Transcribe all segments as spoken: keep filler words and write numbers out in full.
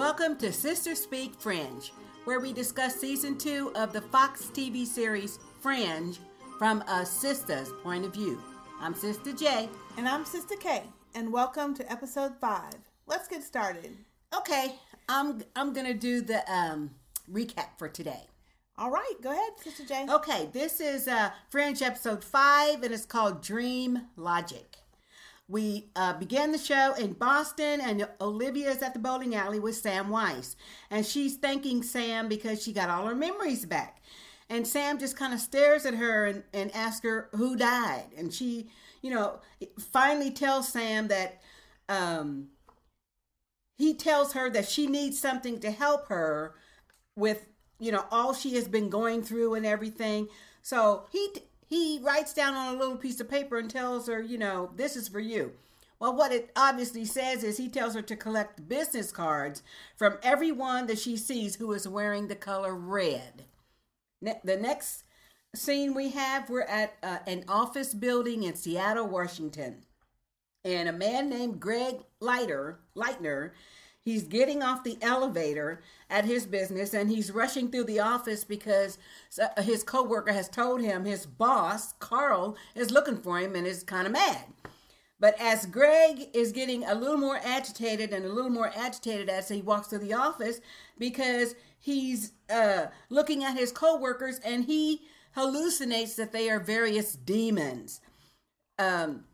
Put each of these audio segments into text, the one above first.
Welcome to Sistah Speak Fringe, where we discuss season two of the Fox T V series Fringe from a sister's point of view. I'm Sistah J. And I'm Sistah K. And welcome to episode five. Let's get started. Okay, I'm I'm gonna do the um, recap for today. All right, go ahead, Sistah J. Okay, this is uh, Fringe episode five, and it's called Dream Logic. We uh, began the show in Boston, and Olivia is at the bowling alley with Sam Weiss. And she's thanking Sam because she got all her memories back. And Sam just kind of stares at her and, and asks her who died. And she, you know, finally tells Sam that um, he tells her that she needs something to help her with, you know, all she has been going through and everything. So he... T- He writes down on a little piece of paper and tells her, you know, this is for you. Well, what it obviously says is he tells her to collect business cards from everyone that she sees who is wearing the color red. Ne- the next scene we have, we're at uh, an office building in Seattle, Washington. And a man named Greg Leitner, he's getting off the elevator at his business, and he's rushing through the office because his coworker has told him his boss, Carl, is looking for him and is kind of mad. But as Greg is getting a little more agitated and a little more agitated as he walks through the office because he's uh, looking at his coworkers, and he hallucinates that they are various demons. Um...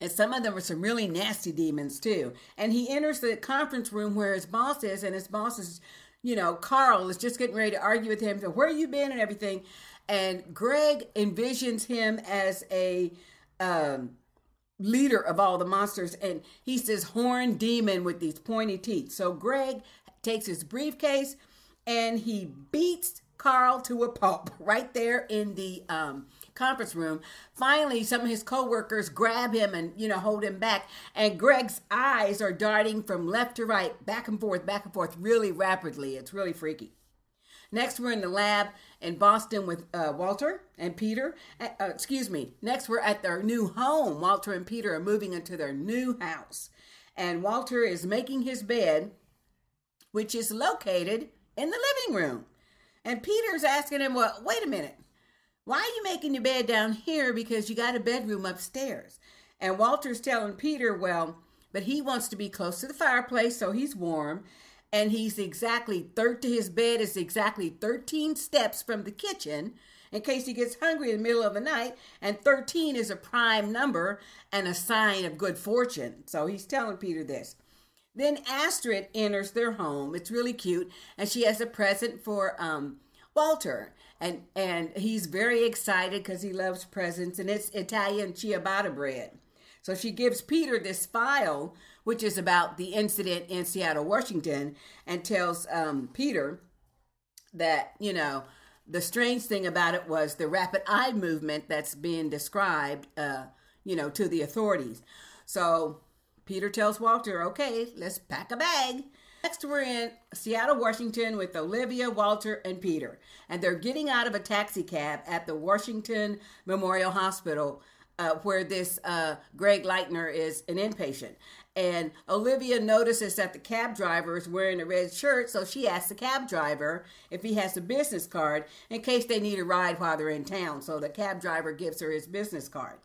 And some of them are some really nasty demons, too. And he enters the conference room where his boss is, and his boss is, you know, Carl is just getting ready to argue with him. So, where you been and everything? And Greg envisions him as a um, leader of all the monsters. And he's this horned demon with these pointy teeth. So, Greg takes his briefcase, and he beats Carl to a pulp right there in the um, conference room. Finally, some of his coworkers grab him and, you know, hold him back. And Greg's eyes are darting from left to right, back and forth, back and forth, really rapidly. It's really freaky. Next, we're in the lab in Boston with uh, Walter and Peter. Uh, uh, excuse me. Next, we're at their new home. Walter and Peter are moving into their new house. And Walter is making his bed, which is located in the living room. And Peter's asking him, well, wait a minute. Why are you making your bed down here? Because you got a bedroom upstairs. And Walter's telling Peter, well, but he wants to be close to the fireplace, so he's warm. And he's exactly, third to his bed is exactly thirteen steps from the kitchen in case he gets hungry in the middle of the night. And thirteen is a prime number and a sign of good fortune. So he's telling Peter this. Then Astrid enters their home. It's really cute. And she has a present for um, Walter. And and he's very excited because he loves presents. And it's Italian ciabatta bread. So she gives Peter this file, which is about the incident in Seattle, Washington, and tells um, Peter that, you know, the strange thing about it was the rapid eye movement that's being described, uh, you know, to the authorities. So Peter tells Walter, okay, let's pack a bag. Next, we're in Seattle, Washington with Olivia, Walter, and Peter. And they're getting out of a taxi cab at the Washington Memorial Hospital uh, where this uh, Greg Leitner is an inpatient. And Olivia notices that the cab driver is wearing a red shirt, so she asks the cab driver if he has a business card in case they need a ride while they're in town. So the cab driver gives her his business card.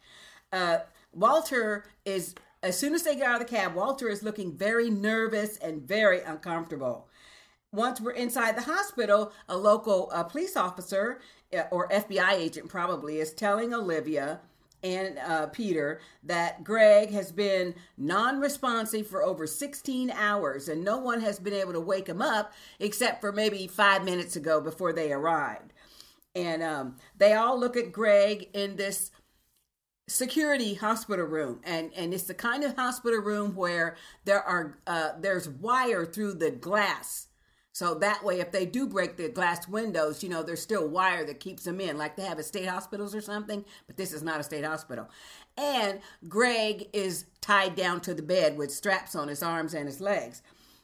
Uh, Walter is... As soon as they get out of the cab, Walter is looking very nervous and very uncomfortable. Once we're inside the hospital, a local uh, police officer or F B I agent probably is telling Olivia and uh, Peter that Greg has been non-responsive for over sixteen hours and no one has been able to wake him up except for maybe five minutes ago before they arrived. And um, they all look at Greg in this security hospital room, and and it's the kind of hospital room where there are uh there's wire through the glass, so that way if they do break the glass windows, you know, there's still wire that keeps them in, like they have at state hospitals or something. But this is not a state hospital. And Greg is tied down to the bed with straps on his arms and his legs.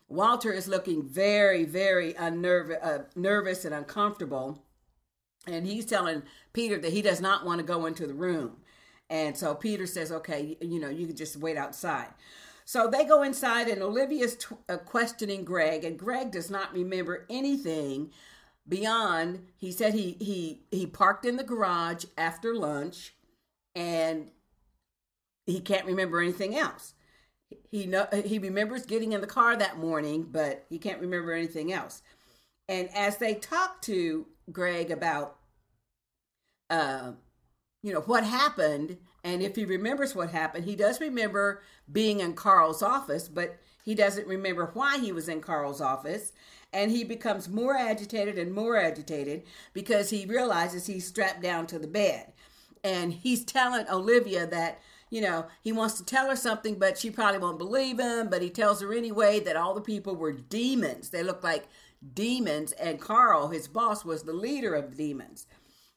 Walter is looking very very unnerv- uh, nervous and uncomfortable, and he's telling Peter that he does not want to go into the room. And so Peter says, okay, you know, you can just wait outside. So they go inside and Olivia's t- uh, questioning Greg, and Greg does not remember anything beyond he said he he he parked in the garage after lunch and he can't remember anything else. He know, he remembers getting in the car that morning, but he can't remember anything else. And as they talk to Greg about, uh, you know, what happened, and if he remembers what happened, he does remember being in Carl's office, but he doesn't remember why he was in Carl's office. And he becomes more agitated and more agitated because he realizes he's strapped down to the bed. And he's telling Olivia that, you know, he wants to tell her something, but she probably won't believe him. But he tells her anyway that all the people were demons. They looked like demons. And Carl, his boss, was the leader of demons.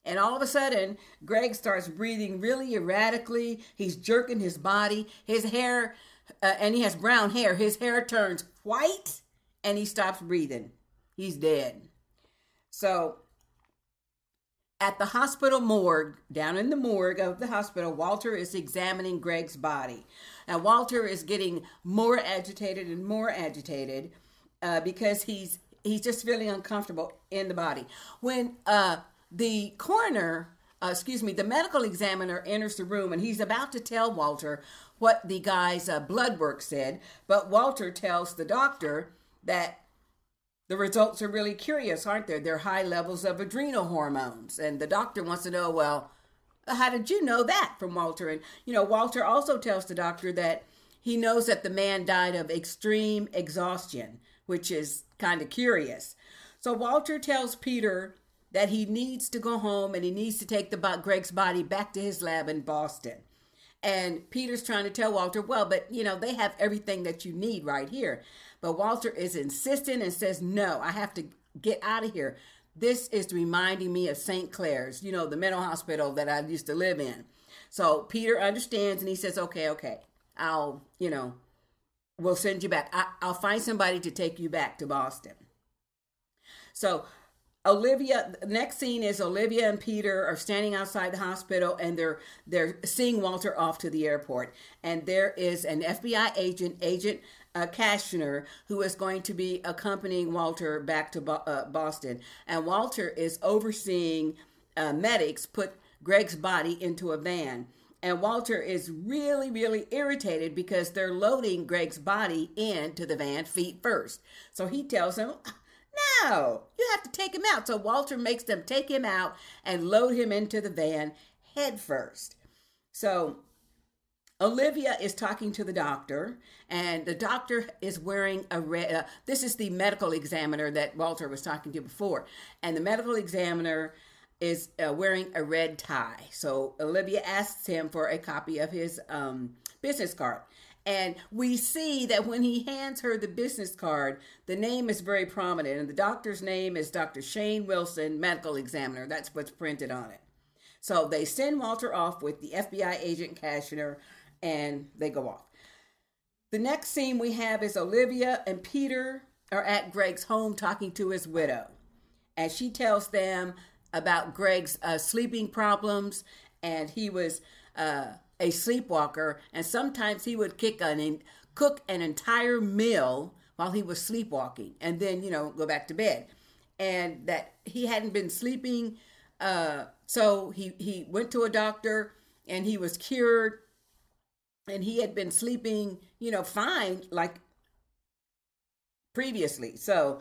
And all of a sudden, Greg starts breathing really erratically. He's jerking his body. His hair, uh, and he has brown hair. His hair turns white and he stops breathing. He's dead. So at the hospital morgue, down in the morgue of the hospital, Walter is examining Greg's body. Now, Walter is getting more agitated and more agitated uh, because he's he's just feeling uncomfortable in the body. When uh, the coroner, uh, excuse me, the medical examiner enters the room, and he's about to tell Walter what the guy's uh, blood work said, but Walter tells the doctor that the results are really curious, aren't they? They're high levels of adrenal hormones. And the doctor wants to know, well, how did you know that, from Walter? And, you know, Walter also tells the doctor that he knows that the man died of extreme exhaustion, which is kind of curious. So Walter tells Peter that he needs to go home and he needs to take the Greg's body back to his lab in Boston. And Peter's trying to tell Walter, well, but, you know, they have everything that you need right here. But Walter is insistent and says, no, I have to get out of here. This is reminding me of Saint Clair's, you know, the mental hospital that I used to live in. So Peter understands and he says, okay, okay, I'll, you know, we'll send you back. I, I'll find somebody to take you back to Boston. So Olivia, the next scene is Olivia and Peter are standing outside the hospital and they're they're seeing Walter off to the airport. And there is an F B I agent, Agent uh, Cashner, who is going to be accompanying Walter back to uh, Boston. And Walter is overseeing uh, medics put Greg's body into a van. And Walter is really, really irritated because they're loading Greg's body into the van feet first. So he tells him, no, you have to take him out. So Walter makes them take him out and load him into the van head first. So Olivia is talking to the doctor, and the doctor is wearing a red, uh, this is the medical examiner that Walter was talking to before. And the medical examiner is uh, wearing a red tie. So Olivia asks him for a copy of his um, business card. And we see that when he hands her the business card, the name is very prominent. And the doctor's name is Doctor Shane Wilson, medical examiner. That's what's printed on it. So they send Walter off with the F B I agent Cashner, and they go off. The next scene we have is Olivia and Peter are at Greg's home talking to his widow. And she tells them about Greg's uh, sleeping problems. And he was Uh, a sleepwalker, and sometimes he would kick an, cook an entire meal while he was sleepwalking and then, you know, go back to bed. And that he hadn't been sleeping, uh, so he, he went to a doctor and he was cured, and he had been sleeping, you know, fine like previously. So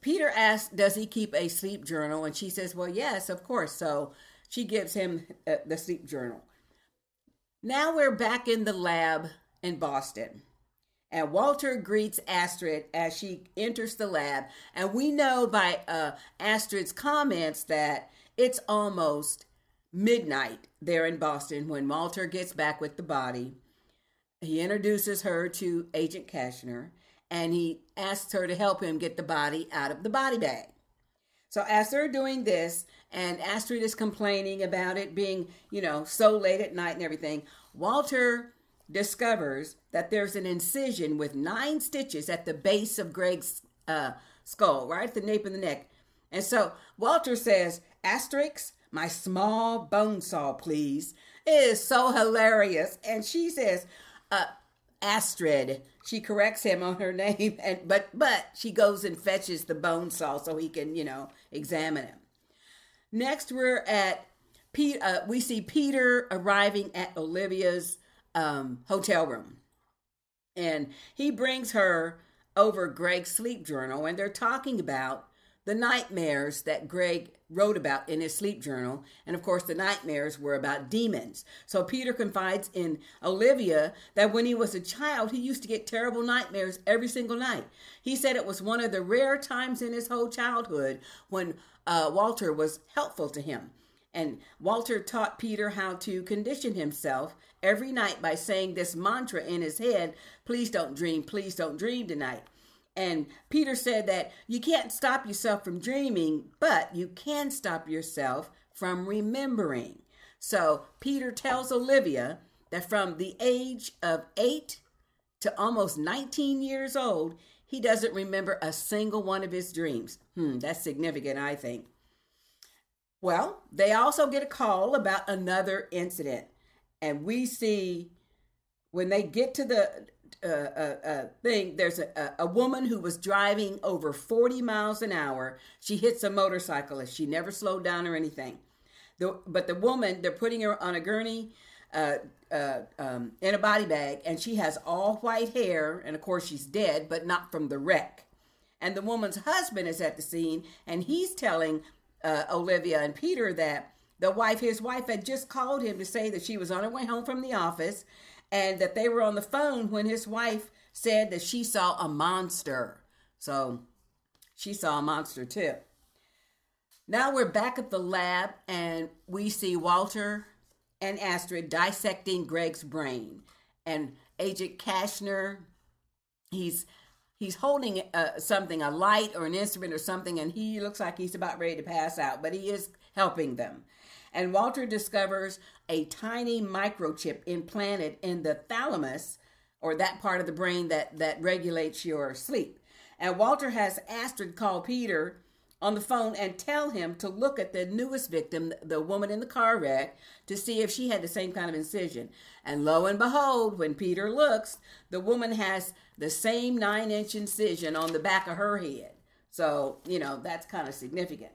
Peter asked, does he keep a sleep journal? And she says, well, yes, of course. So she gives him uh, the sleep journal. Now we're back in the lab in Boston, and Walter greets Astrid as she enters the lab, and we know by uh, Astrid's comments that it's almost midnight there in Boston when Walter gets back with the body. He introduces her to Agent Cashner, and he asks her to help him get the body out of the body bag. So as they're doing this, and Astrid is complaining about it being, you know, so late at night and everything, Walter discovers that there's an incision with nine stitches at the base of Greg's uh, skull, right at the nape of the neck. And so Walter says, Asterix, my small bone saw, please. It is so hilarious. And she says, uh, Astrid. She corrects him on her name, and but but she goes and fetches the bone saw so he can, you know, examine him. Next, we're at Pete. Uh, we see Peter arriving at Olivia's um, hotel room, and he brings her over Greg's sleep journal, and they're talking about the nightmares that Greg wrote about in his sleep journal. And of course, the nightmares were about demons. So Peter confides in Olivia that when he was a child, he used to get terrible nightmares every single night. He said it was one of the rare times in his whole childhood when uh, Walter was helpful to him. And Walter taught Peter how to condition himself every night by saying this mantra in his head, "Please don't dream, please don't dream tonight." And Peter said that you can't stop yourself from dreaming, but you can stop yourself from remembering. So Peter tells Olivia that from the age of eight to almost nineteen years old, he doesn't remember a single one of his dreams. Hmm, that's significant, I think. Well, they also get a call about another incident. And we see when they get to the Uh, uh, uh, thing, there's a, a woman who was driving over forty miles an hour. She hits a motorcyclist. She never slowed down or anything. The, but the woman, they're putting her on a gurney uh, uh, um, in a body bag, and she has all white hair, and of course she's dead, but not from the wreck. And the woman's husband is at the scene, and he's telling uh, Olivia and Peter that the wife, his wife had just called him to say that she was on her way home from the office, and that they were on the phone when his wife said that she saw a monster. So she saw a monster too. Now we're back at the lab, and we see Walter and Astrid dissecting Greg's brain. And Agent Cashner, he's he's holding uh, something, a light or an instrument or something, and he looks like he's about ready to pass out, but he is helping them. And Walter discovers a tiny microchip implanted in the thalamus, or that part of the brain that, that regulates your sleep. And Walter has Astrid call Peter on the phone and tell him to look at the newest victim, the woman in the car wreck, to see if she had the same kind of incision. And lo and behold, when Peter looks, the woman has the same nine-inch incision on the back of her head. So, you know, that's kind of significant.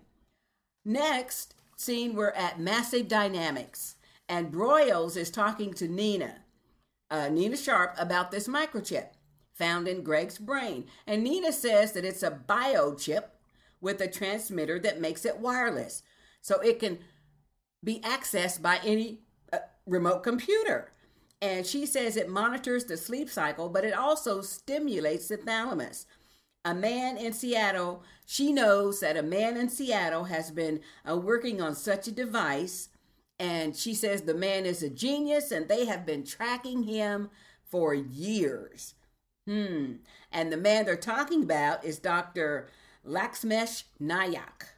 Next scene, we're at Massive Dynamics, and Broyles is talking to Nina, uh, Nina Sharp, about this microchip found in Greg's brain. And Nina says that it's a biochip with a transmitter that makes it wireless, so it can be accessed by any uh, remote computer. And she says it monitors the sleep cycle, but it also stimulates the thalamus. A man in Seattle, she knows that a man in Seattle has been uh, working on such a device, and she says the man is a genius, and they have been tracking him for years. Hmm. And the man they're talking about is Doctor Laxmesh Nayak.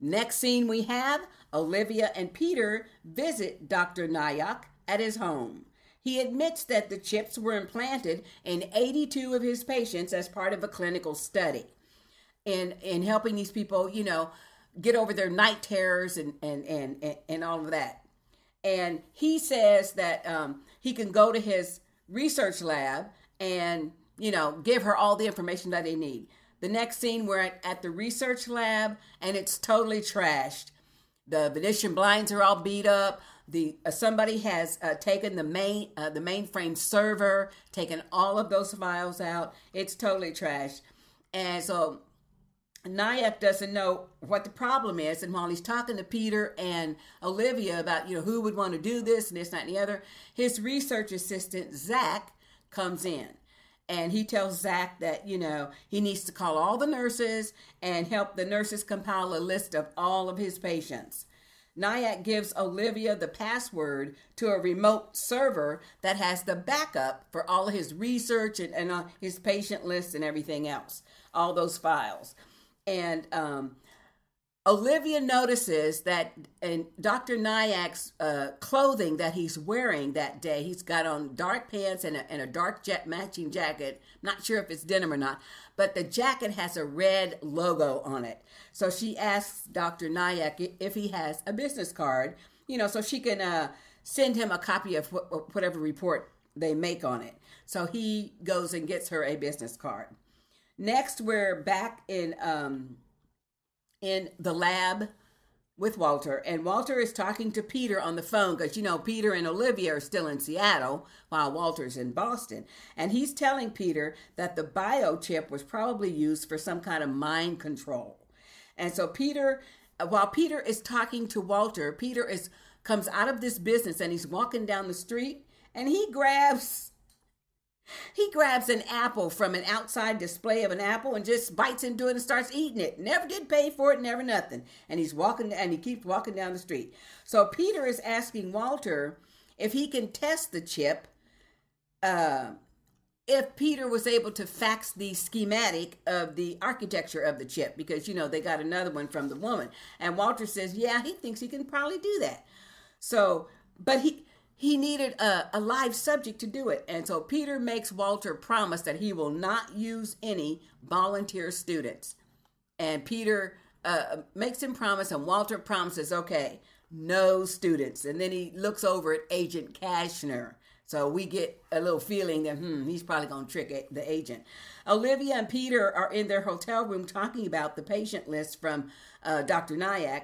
Next scene we have, Olivia and Peter visit Doctor Nayak at his home. He admits that the chips were implanted in eighty-two of his patients as part of a clinical study in, in helping these people, you know, get over their night terrors and, and, and, and all of that. And he says that um, he can go to his research lab and, you know, give her all the information that they need. The next scene, we're at, at the research lab, and it's totally trashed. The Venetian blinds are all beat up. The uh, somebody has uh, taken the main uh, the mainframe server, taken all of those files out. It's totally trashed. And so Nayak doesn't know what the problem is. And while he's talking to Peter and Olivia about, you know, who would want to do this and this, that, and the other, his research assistant, Zach, comes in. And he tells Zach that, you know, he needs to call all the nurses and help the nurses compile a list of all of his patients. Nayak gives Olivia the password to a remote server that has the backup for all of his research and, and uh, his patient lists and everything else, all those files. And um, Olivia notices that in Doctor Nayak's uh, clothing that he's wearing that day, he's got on dark pants and a, and a dark jet matching jacket. Not sure if it's denim or not, but the jacket has a red logo on it. So she asks Doctor Nayak if he has a business card, you know, so she can uh, send him a copy of wh- whatever report they make on it. So he goes and gets her a business card. Next, we're back in um, in the lab with Walter, and Walter is talking to Peter on the phone because, you know, Peter and Olivia are still in Seattle while Walter's in Boston. And he's telling Peter that the biochip was probably used for some kind of mind control. And so Peter, while Peter is talking to Walter, Peter is comes out of this business and he's walking down the street and he grabs, he grabs an apple from an outside display of an apple and just bites into it and starts eating it. Never did pay for it, never nothing. And he's walking, and he keeps walking down the street. So Peter is asking Walter if he can test the chip, uh, if Peter was able to fax the schematic of the architecture of the chip, because, you know, they got another one from the woman. And Walter says, yeah, he thinks he can probably do that. So, but he... He needed a, a live subject to do it. And so Peter makes Walter promise that he will not use any volunteer students. And Peter uh, makes him promise, and Walter promises, okay, no students. And then he looks over at Agent Cashner. So we get a little feeling that, hmm, he's probably going to trick a- the agent. Olivia and Peter are in their hotel room talking about the patient list from uh, Doctor Nayak.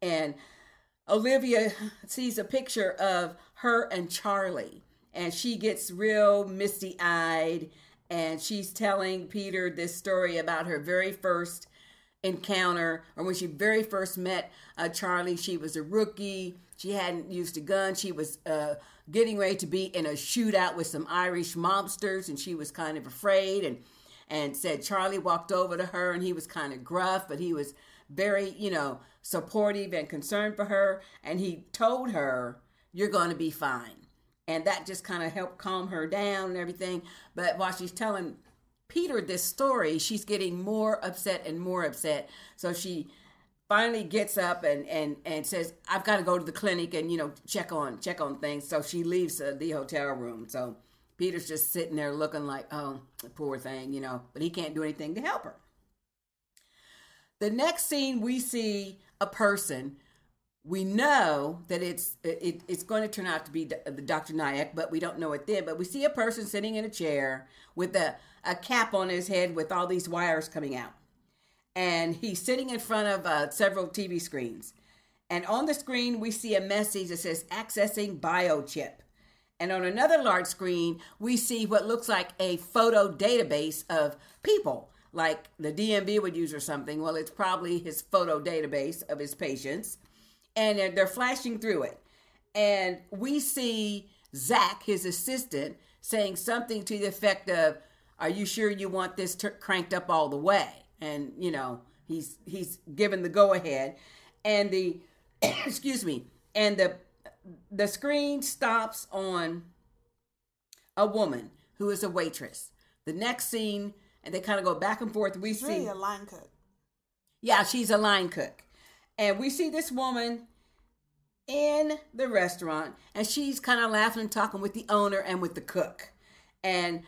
And Olivia sees a picture of her and Charlie, and she gets real misty-eyed, and she's telling Peter this story about her very first encounter, or when she very first met uh, Charlie. She was a rookie. She hadn't used a gun. She was uh, getting ready to be in a shootout with some Irish mobsters, and she was kind of afraid, and, and said Charlie walked over to her, and he was kind of gruff, but he was very, you know, supportive and concerned for her. And he told her, you're going to be fine. And that just kind of helped calm her down and everything. But while she's telling Peter this story, she's getting more upset and more upset. So she finally gets up and, and, and says, I've got to go to the clinic and, you know, check on, check on things. So she leaves uh, the hotel room. So Peter's just sitting there looking like, oh, poor thing, you know, but he can't do anything to help her. The next scene, we see a person. We know that it's it, it's going to turn out to be Doctor Nayak, but we don't know it then. But we see a person sitting in a chair with a, a cap on his head with all these wires coming out. And he's sitting in front of uh, several T V screens. And on the screen, we see a message that says, accessing biochip. And on another large screen, we see what looks like a photo database of people, like the D M V would use or something. Well, it's probably his photo database of his patients. And they're, they're flashing through it. And we see Zach, his assistant, saying something to the effect of, are you sure you want this t- cranked up all the way? And, you know, he's he's given the go-ahead. And the, excuse me, and the the screen stops on a woman who is a waitress. The next scene, and they kind of go back and forth. We see really a line cook. Yeah, she's a line cook. And we see this woman in the restaurant, and she's kind of laughing and talking with the owner and with the cook. And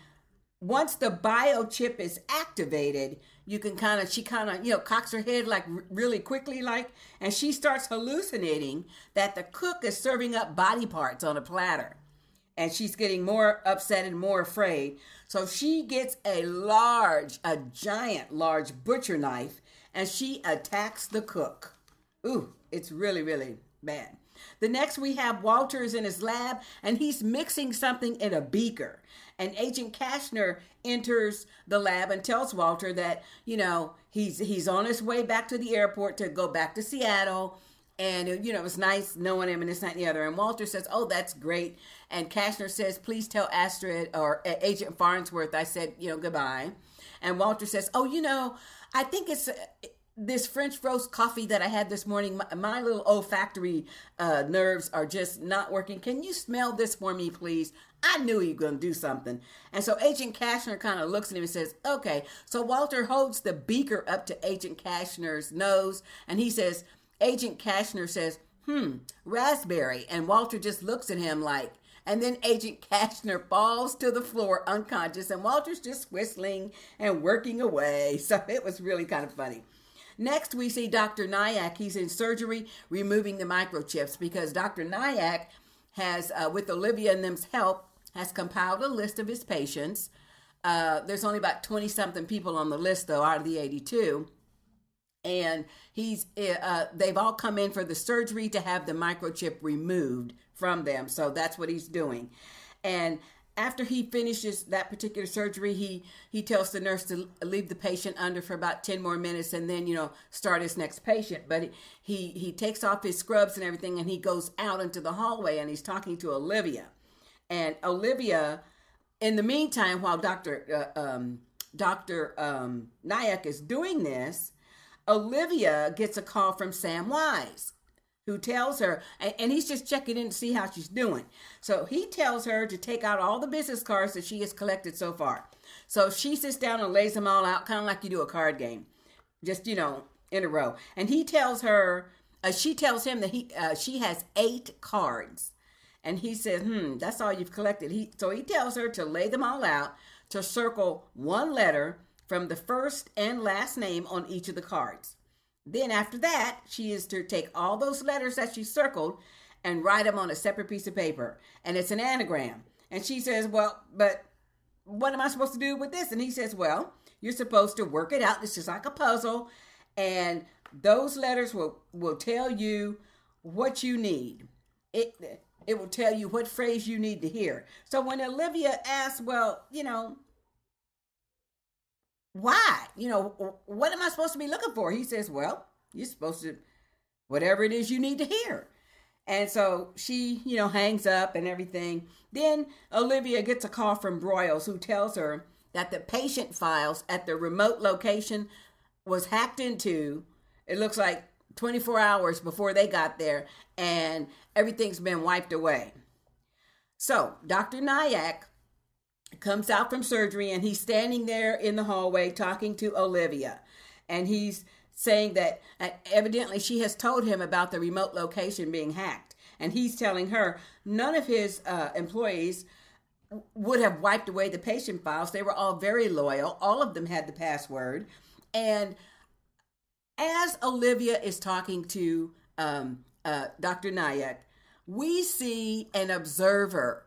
once the biochip is activated, you can kind of, she kind of, you know, cocks her head like really quickly, like, and she starts hallucinating that the cook is serving up body parts on a platter. And she's getting more upset and more afraid. So she gets a large, a giant, large butcher knife, and she attacks the cook. Ooh, it's really, really bad. The next we have Walter's in his lab, and he's mixing something in a beaker. And Agent Cashner enters the lab and tells Walter that, you know, he's he's on his way back to the airport to go back to Seattle. And, you know, it's nice knowing him and this, that, and the other. And Walter says, oh, that's great. And Cashner says, please tell Astrid or uh, Agent Farnsworth I said, you know, goodbye. And Walter says, oh, you know, I think it's uh, this French roast coffee that I had this morning. My, my little olfactory uh, nerves are just not working. Can you smell this for me, please? I knew you were going to do something. And so Agent Cashner kind of looks at him and says, okay. So Walter holds the beaker up to Agent Cashner's nose, and he says, Agent Cashner says, hmm, raspberry. And Walter just looks at him like, and then Agent Cashner falls to the floor unconscious, and Walter's just whistling and working away. So it was really kind of funny. Next, we see Doctor Nayak. He's in surgery removing the microchips because Doctor Nayak has, uh, with Olivia and them's help, has compiled a list of his patients. Uh, there's only about twenty-something people on the list, though, out of the eighty-two. And he's uh, they've all come in for the surgery to have the microchip removed from them. So that's what he's doing. And after he finishes that particular surgery, he, he tells the nurse to leave the patient under for about ten more minutes and then, you know, start his next patient. But he, he, he takes off his scrubs and everything, and he goes out into the hallway, and he's talking to Olivia. And Olivia, in the meantime, while Doctor Uh, um, Doctor Um, Nayak is doing this, Olivia gets a call from Sam Weiss, who tells her, and, and he's just checking in to see how she's doing. So he tells her to take out all the business cards that she has collected so far. So she sits down and lays them all out, kind of like you do a card game, just, you know, in a row. And he tells her, uh, she tells him that he, uh, she has eight cards. And he says, hmm, that's all you've collected. He, so he tells her to lay them all out, to circle one letter from the first and last name on each of the cards. Then after that, she is to take all those letters that she circled and write them on a separate piece of paper. And it's an anagram. And she says, well, but what am I supposed to do with this? And he says, well, you're supposed to work it out. It's just like a puzzle. And those letters will, will tell you what you need. It... It will tell you what phrase you need to hear. So when Olivia asks, well, you know, why? You know, what am I supposed to be looking for? He says, well, you're supposed to, whatever it is you need to hear. And so she, you know, hangs up and everything. Then Olivia gets a call from Broyles, who tells her that the patient files at the remote location was hacked into, it looks like, twenty-four hours before they got there, and everything's been wiped away. So Doctor Nayak comes out from surgery, and he's standing there in the hallway talking to Olivia, and he's saying that uh, evidently she has told him about the remote location being hacked, and he's telling her none of his uh, employees would have wiped away the patient files. They were all very loyal. All of them had the password. And as Olivia is talking to um, uh, Doctor Nayak, we see an observer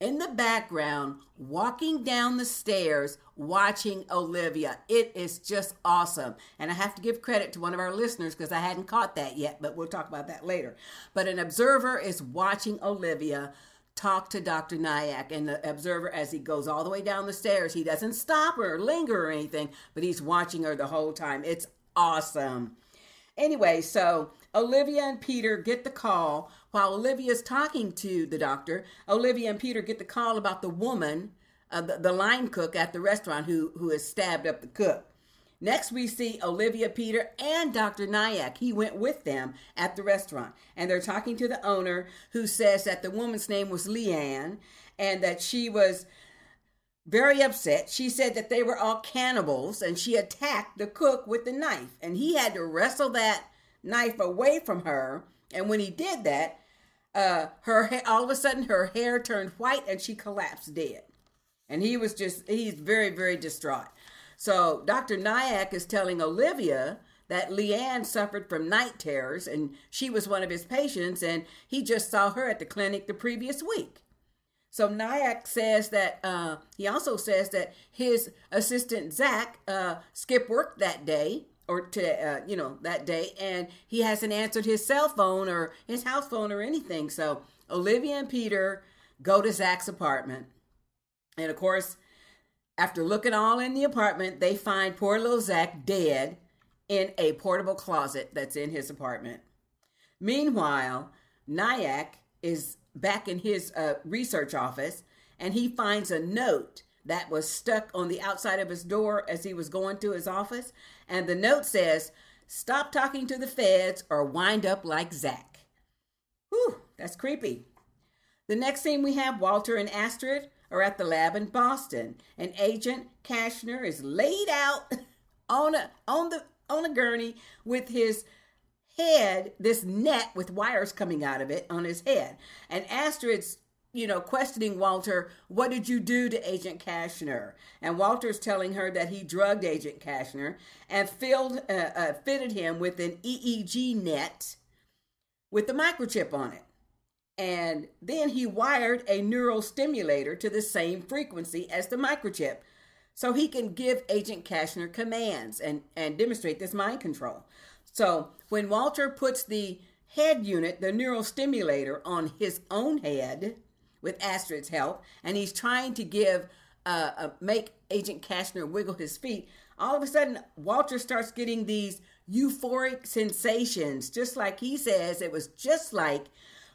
in the background walking down the stairs watching Olivia. It is just awesome. And I have to give credit to one of our listeners because I hadn't caught that yet, but we'll talk about that later. But an observer is watching Olivia talk to Doctor Nayak, and the observer, as he goes all the way down the stairs, he doesn't stop or linger or anything, but he's watching her the whole time. It's awesome. Anyway, so Olivia and Peter get the call. While Olivia's talking to the doctor, Olivia and Peter get the call about the woman, uh, the, the line cook at the restaurant who, who has stabbed up the cook. Next, we see Olivia, Peter, and Doctor Nayak. He went with them at the restaurant, and they're talking to the owner, who says that the woman's name was Leanne and that she was very upset. She said that they were all cannibals, and she attacked the cook with the knife, and he had to wrestle that knife away from her. And when he did that, uh, her ha- all of a sudden her hair turned white, and she collapsed dead. And he was just—he's very, very distraught. So Doctor Nayak is telling Olivia that Leanne suffered from night terrors, and she was one of his patients, and he just saw her at the clinic the previous week. So Nayak says that, uh, he also says that his assistant Zach uh, skipped work that day, or to, uh, you know, that day, and he hasn't answered his cell phone or his house phone or anything. So Olivia and Peter go to Zach's apartment. And of course, after looking all in the apartment, they find poor little Zach dead in a portable closet that's in his apartment. Meanwhile, Nayak is back in his uh, research office, and he finds a note that was stuck on the outside of his door as he was going to his office. And the note says, "Stop talking to the feds or wind up like Zach." Whew, that's creepy. The next scene we have, Walter and Astrid are at the lab in Boston, and Agent Cashner is laid out on a on the on a gurney with his head, this net with wires coming out of it on his head. And Astrid's, you know, questioning Walter, what did you do to Agent Cashner? And Walter's telling her that he drugged Agent Cashner and filled, uh, uh, fitted him with an E E G net with the microchip on it. And then he wired a neural stimulator to the same frequency as the microchip so he can give Agent Cashner commands and, and demonstrate this mind control. So when Walter puts the head unit, the neural stimulator, on his own head with Astrid's help, and he's trying to give, uh, uh, make Agent Cashner wiggle his feet, all of a sudden Walter starts getting these euphoric sensations, just like he says it was just like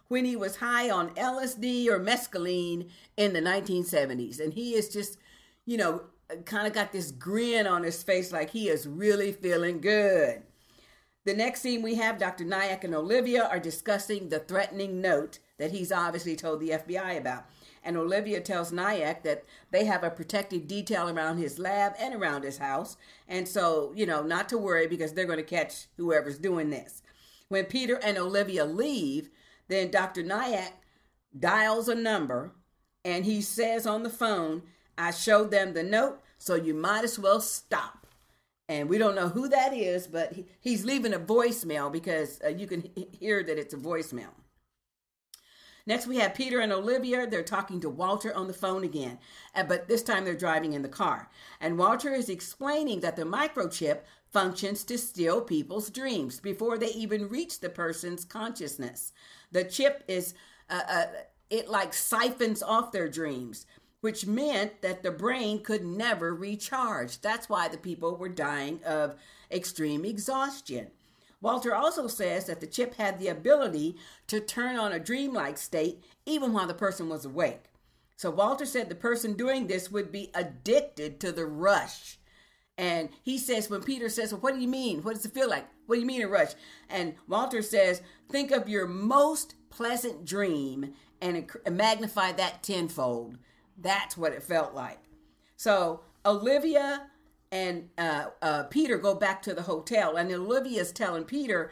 when he was high on L S D or mescaline in the nineteen seventies. And he is just, you know, kind of got this grin on his face like he is really feeling good. The next scene we have, Doctor Nayak and Olivia are discussing the threatening note that he's obviously told the F B I about. And Olivia tells Nayak that they have a protective detail around his lab and around his house. And so, you know, not to worry because they're going to catch whoever's doing this. When Peter and Olivia leave, then Doctor Nayak dials a number and he says on the phone, I showed them the note, so you might as well stop. And we don't know who that is, but he, he's leaving a voicemail because uh, you can h- hear that it's a voicemail. Next, we have Peter and Olivia. They're talking to Walter on the phone again, uh, but this time they're driving in the car. And Walter is explaining that the microchip functions to steal people's dreams before they even reach the person's consciousness. The chip is, uh, uh, it like siphons off their dreams, which meant that the brain could never recharge. That's why the people were dying of extreme exhaustion. Walter also says that the chip had the ability to turn on a dreamlike state even while the person was awake. So Walter said the person doing this would be addicted to the rush. And he says, when Peter says, well, what do you mean? What does it feel like? What do you mean a rush? And Walter says, think of your most pleasant dream and magnify that tenfold. That's what it felt like. So Olivia and uh, uh, Peter go back to the hotel. And Olivia's telling Peter,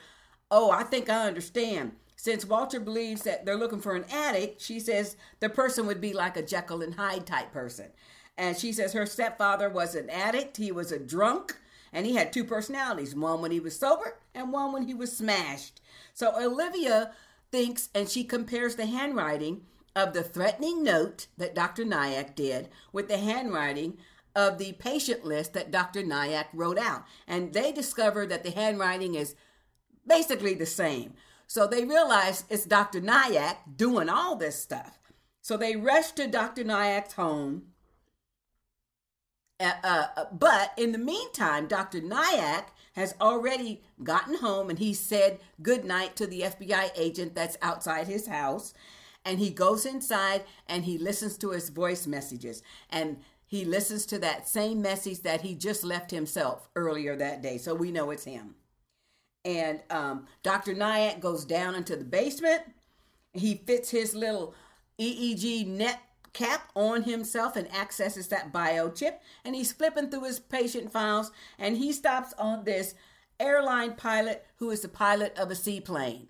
oh, I think I understand. Since Walter believes that they're looking for an addict, she says the person would be like a Jekyll and Hyde type person. And she says her stepfather was an addict, he was a drunk, and he had two personalities, one when he was sober and one when he was smashed. So Olivia thinks, and she compares the handwriting of the threatening note that Doctor Nayak did with the handwriting of the patient list that Doctor Nayak wrote out. And they discover that the handwriting is basically the same. So they realize it's Doctor Nayak doing all this stuff. So they rush to Doctor Nayak's home. Uh, uh, but in the meantime, Doctor Nayak has already gotten home and he said goodnight to the F B I agent that's outside his house. And he goes inside and he listens to his voice messages. And he listens to that same message that he just left himself earlier that day. So we know it's him. And um, Doctor Nayak goes down into the basement. He fits his little E E G net cap on himself and accesses that biochip, and he's flipping through his patient files, and he stops on this airline pilot who is the pilot of a seaplane,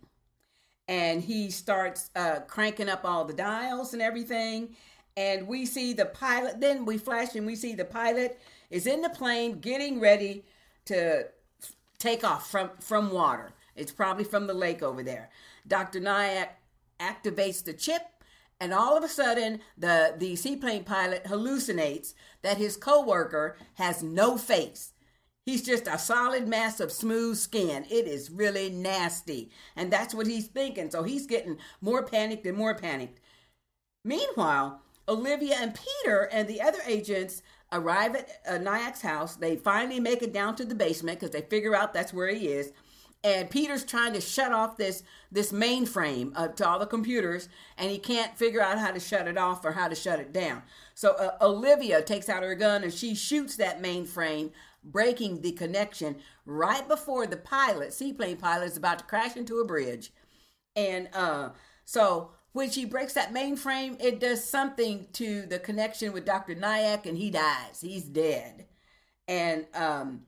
and he starts uh, cranking up all the dials and everything, and we see the pilot, then we flash and we see the pilot is in the plane getting ready to take off from, from water. It's probably from the lake over there. Doctor Nayak activates the chip, and all of a sudden, the, the seaplane pilot hallucinates that his coworker has no face. He's just a solid mass of smooth skin. It is really nasty. And that's what he's thinking. So he's getting more panicked and more panicked. Meanwhile, Olivia and Peter and the other agents arrive at uh, Nayak's house. They finally make it down to the basement because they figure out that's where he is. And Peter's trying to shut off this, this mainframe uh, to all the computers, and he can't figure out how to shut it off or how to shut it down. So uh, Olivia takes out her gun, and she shoots that mainframe, breaking the connection right before the pilot, seaplane pilot, is about to crash into a bridge. And uh, so when she breaks that mainframe, it does something to the connection with Doctor Nayak, and he dies. He's dead. And um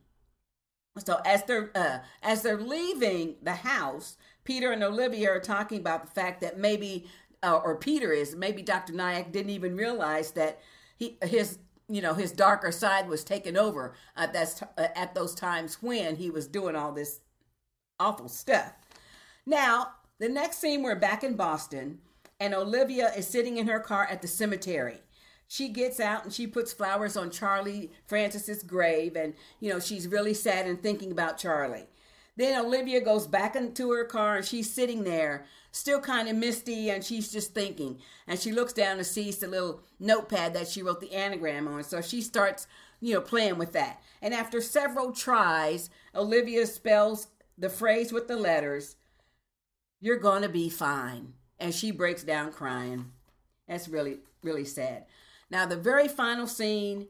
So as they're, uh, as they're leaving the house, Peter and Olivia are talking about the fact that maybe, uh, or Peter is, maybe Doctor Nayak didn't even realize that he his, you know, his darker side was taken over at, that's, uh, at those times when he was doing all this awful stuff. Now, the next scene, we're back in Boston, and Olivia is sitting in her car at the cemetery. She gets out and she puts flowers on Charlie Francis's grave, and, you know, she's really sad and thinking about Charlie. Then Olivia goes back into her car, and she's sitting there, still kind of misty, and she's just thinking. And she looks down and sees the little notepad that she wrote the anagram on, so she starts, you know, playing with that. And after several tries, Olivia spells the phrase with the letters, "You're gonna be fine." And she breaks down crying. That's really, really sad. Now, the very final scene,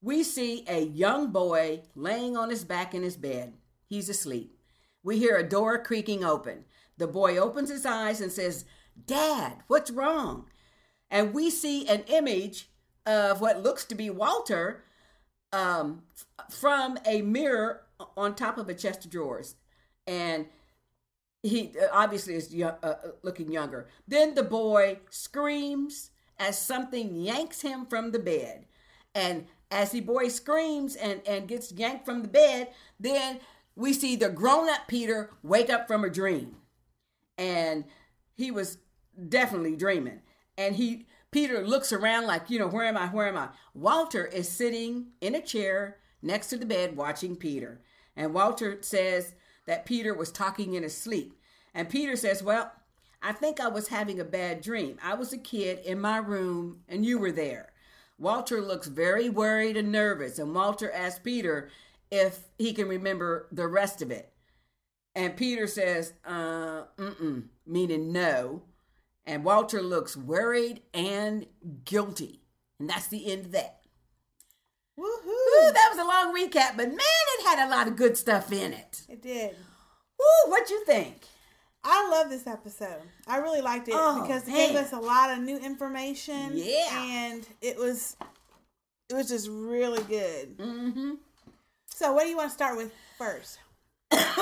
we see a young boy laying on his back in his bed. He's asleep. We hear a door creaking open. The boy opens his eyes and says, "Dad, what's wrong?" And we see an image of what looks to be Walter um, from a mirror on top of a chest of drawers. And he obviously is young, uh, looking younger. Then the boy screams as something yanks him from the bed. And as the boy screams and, and gets yanked from the bed, then we see the grown-up Peter wake up from a dream. And he was definitely dreaming. And he Peter looks around like, you know, where am I, where am I? Walter is sitting in a chair next to the bed watching Peter. And Walter says that Peter was talking in his sleep. And Peter says, well, I think I was having a bad dream. I was a kid in my room and you were there. Walter looks very worried and nervous. And Walter asks Peter if he can remember the rest of it. And Peter says, uh, mm-mm, meaning no. And Walter looks worried and guilty. And that's the end of that. Woohoo! Ooh, that was a long recap, but man, it had a lot of good stuff in it. It did. Woo, what'd you think? I love this episode. I really liked it oh, because it man. gave us a lot of new information. Yeah. And it was, it was just really good. Mm-hmm. So what do you want to start with first?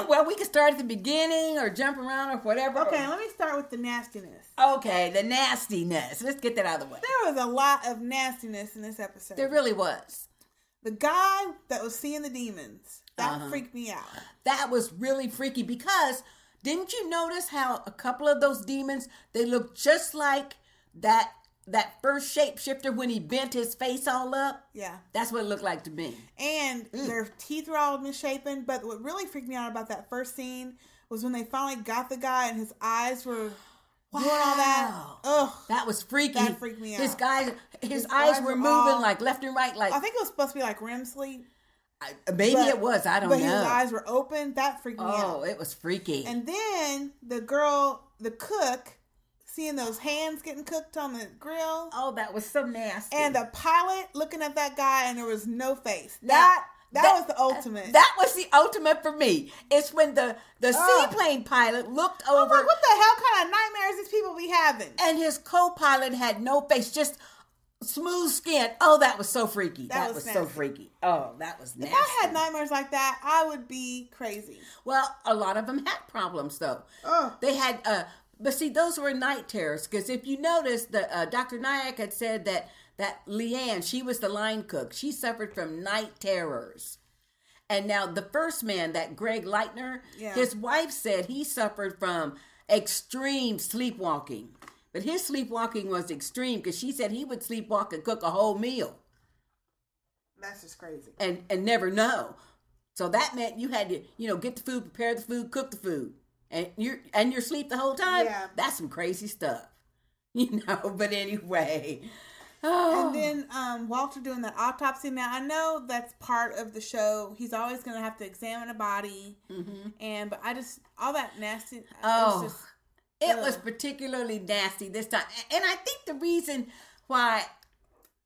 Well, we can start at the beginning or jump around or whatever. Okay, let me start with the nastiness. Okay, the nastiness. Let's get that out of the way. There was a lot of nastiness in this episode. There really was. The guy that was seeing the demons, that uh-huh. freaked me out. That was really freaky because didn't you notice how a couple of those demons, they looked just like that That first shapeshifter when he bent his face all up? Yeah. That's what it looked like to me. And mm. their teeth were all misshapen. But what really freaked me out about that first scene was when they finally got the guy and his eyes were wow. doing all that. Ugh. That was freaky. That freaked me out. His, guys, his, his eyes, eyes were, were moving all, like left and right. Like I think it was supposed to be like R E M sleep. I, maybe but, it was. I don't but know. But his eyes were open. That freaked me oh, out. Oh, it was freaky. And then the girl, the cook... Seeing those hands getting cooked on the grill. Oh, that was so nasty. And the pilot looking at that guy and there was no face. That that, that, that was the ultimate. That was the ultimate for me. It's when the, the oh. seaplane pilot looked over. I'm like, what the hell kind of nightmares these people be having? And his co-pilot had no face, just smooth skin. Oh, that was so freaky. That, that was, was so freaky. Oh, that was nasty. If I had nightmares like that, I would be crazy. Well, a lot of them had problems, though. Oh. They had... Uh, But see, those were night terrors, because if you notice, the, uh, Doctor Nayak had said that, that Leanne, she was the line cook. She suffered from night terrors. And now the first man, that Greg Leitner, yeah. his wife said he suffered from extreme sleepwalking. But his sleepwalking was extreme, because she said he would sleepwalk and cook a whole meal. That's just crazy. And, and never know. So that meant you had to, you know, get the food, prepare the food, cook the food. And you're and you're asleep the whole time. Yeah. That's some crazy stuff, you know. But anyway, oh. and then um, Walter doing that autopsy. Now I know that's part of the show. He's always going to have to examine a body, mm-hmm. and but I just all that nasty. Oh, it was, just, it was particularly nasty this time, and I think the reason why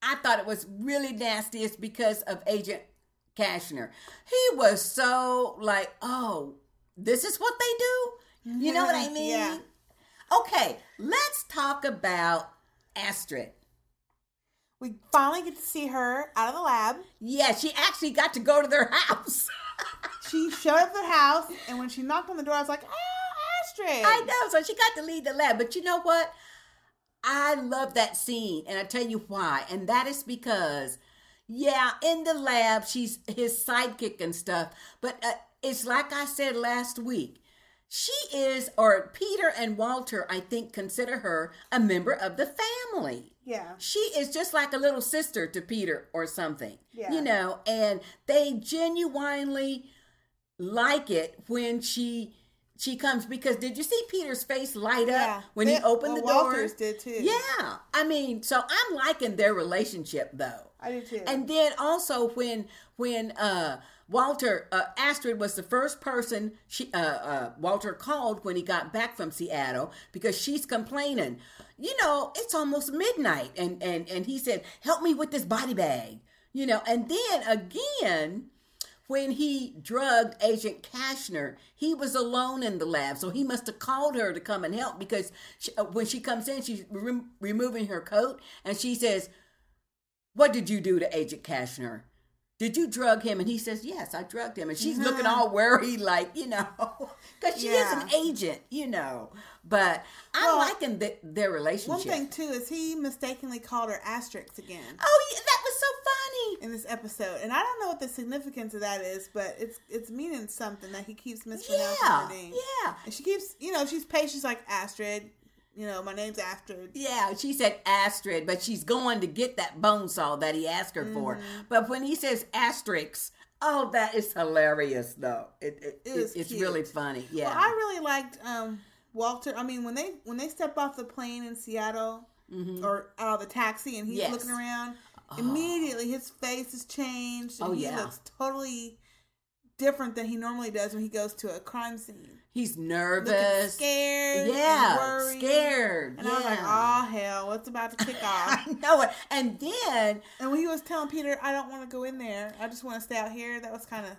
I thought it was really nasty is because of Agent Cashner. He was so like, oh. This is what they do? You know what I mean? Yeah. Okay, let's talk about Astrid. We finally get to see her out of the lab. Yeah, she actually got to go to their house. She showed up at the house, and when she knocked on the door, I was like, oh, Astrid. I know, so she got to leave the lab. But you know what? I love that scene, and I tell you why. And that is because, yeah, in the lab, she's his sidekick and stuff, but... Uh, It's like I said last week, She is, or Peter and Walter, I think, consider her a member of the family. Yeah. She is just like a little sister to Peter or something, yeah. you know, and they genuinely like it when she she comes, because did you see Peter's face light yeah. up when they, he opened well, the door? Walter's did too. Yeah. I mean, so I'm liking their relationship though. I do too. And then also when, when, uh, Walter, uh, Astrid was the first person she, uh, uh, Walter called when he got back from Seattle, because she's complaining, you know, it's almost midnight. And, and, and he said, help me with this body bag, you know. And then again, when he drugged Agent Cashner, he was alone in the lab. So he must have called her to come and help, because she, uh, when she comes in, she's re- removing her coat and she says, what did you do to Agent Cashner? Did you drug him? And he says, yes, I drugged him. And she's mm-hmm. looking all worried, like, you know, because she yeah. is an agent, you know. But I'm well, liking the, their relationship. One thing, too, is he mistakenly called her Asterix again. Oh, yeah, that was so funny. In this episode. And I don't know what the significance of that is, but it's it's meaning something that he keeps mispronouncing yeah, her name. Yeah. And she keeps, you know, she's patient. She's like, Astrid. You know, my name's Astrid. Yeah, she said Astrid, but she's going to get that bone saw that he asked her mm-hmm. for. But when he says Asterix, oh, that is hilarious, though. It, it, it is it's cute. Really funny. Yeah, well, I really liked um, Walter. I mean, when they when they step off the plane in Seattle mm-hmm. or out of the taxi, and he's yes. looking around, oh. immediately his face is changed, and oh, he yeah. looks totally different than he normally does when he goes to a crime scene. He's nervous. Looking scared. Yeah. Worried. Scared. And yeah. I was like, oh, hell, what's about to kick off? I know it. And then. And when he was telling Peter, I don't want to go in there. I just want to stay out here. That was kind of.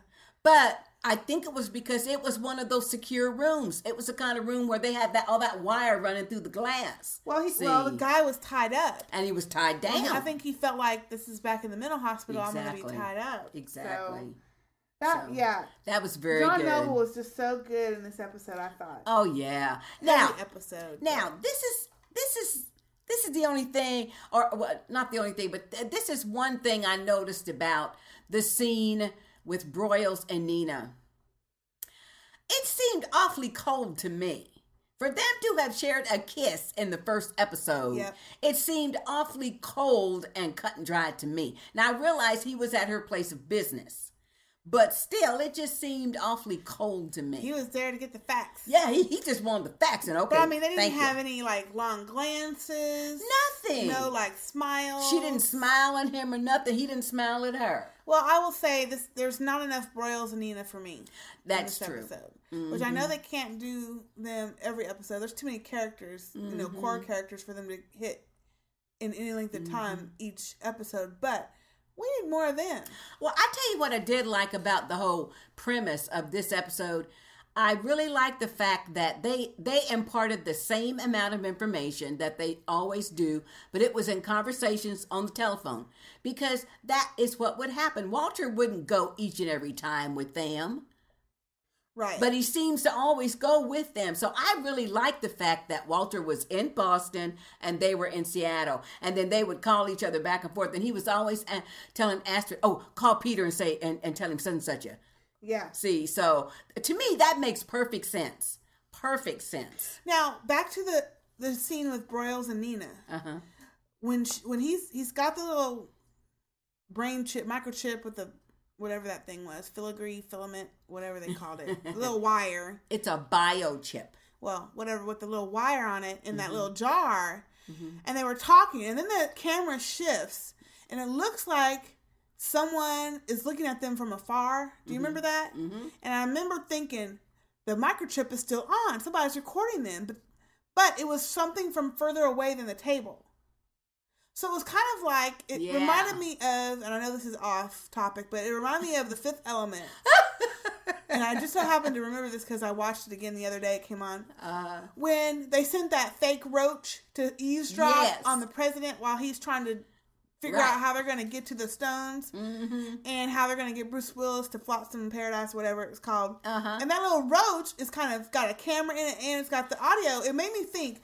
But I think it was because it was one of those secure rooms. It was the kind of room where they had that all that wire running through the glass. Well, he, well the guy was tied up. And he was tied down. And I think he felt like, this is back in the mental hospital. Exactly. I'm going to be tied up. Exactly. So. That, so, yeah. That was very John good. John Noble was just so good in this episode, I thought. Oh, yeah. Now, Every episode. Now, yeah. this is, this is, this is the only thing, or well, not the only thing, but th- this is one thing I noticed about the scene with Broyles and Nina. It seemed awfully cold to me. For them to have shared a kiss in the first episode, yep. it seemed awfully cold and cut and dry to me. Now, I realized he was at her place of business. But still, it just seemed awfully cold to me. He was there to get the facts. Yeah, he, he just wanted the facts. And okay, but I mean, they didn't have you. any, like, long glances. Nothing. No, like, smiles. She didn't smile at him or nothing. He didn't smile at her. Well, I will say, this: there's not enough Broyles and Nina for me. That's in this true. Episode, mm-hmm. Which I know they can't do them every episode. There's too many characters, mm-hmm. you know, core characters for them to hit in any length of mm-hmm. time each episode. But we need more of them. Well, I tell you what I did like about the whole premise of this episode. I really liked the fact that they, they imparted the same amount of information that they always do, but it was in conversations on the telephone, because that is what would happen. Walter wouldn't go each and every time with them. Right. But he seems to always go with them. So I really like the fact that Walter was in Boston and they were in Seattle. And then they would call each other back and forth. And he was always telling Astrid, oh, call Peter and say, and, and tell him such and such a. Yeah. See, so to me, that makes perfect sense. Perfect sense. Now, back to the, the scene with Broyles and Nina. Uh-huh. When she, when he's he's got the little brain chip, microchip with the, whatever that thing was, filigree, filament, whatever they called it, a little wire. It's a biochip. Well, whatever, with the little wire on it in mm-hmm. that little jar. Mm-hmm. And they were talking, and then the camera shifts, and it looks like someone is looking at them from afar. Do you mm-hmm. remember that? Mm-hmm. And I remember thinking, the microchip is still on. Somebody's recording them. But, but it was something from further away than the table. So it was kind of like, it yeah. reminded me of, and I know this is off topic, but it reminded me of The Fifth Element. And I just so happened to remember this because I watched it again the other day. It came on. Uh, when they sent that fake roach to eavesdrop yes. on the president while he's trying to figure right. out how they're going to get to the stones mm-hmm. and how they're going to get Bruce Willis to Flotsam in Paradise, whatever it was called. Uh-huh. And that little roach is kind of got a camera in it and it's got the audio. It made me think,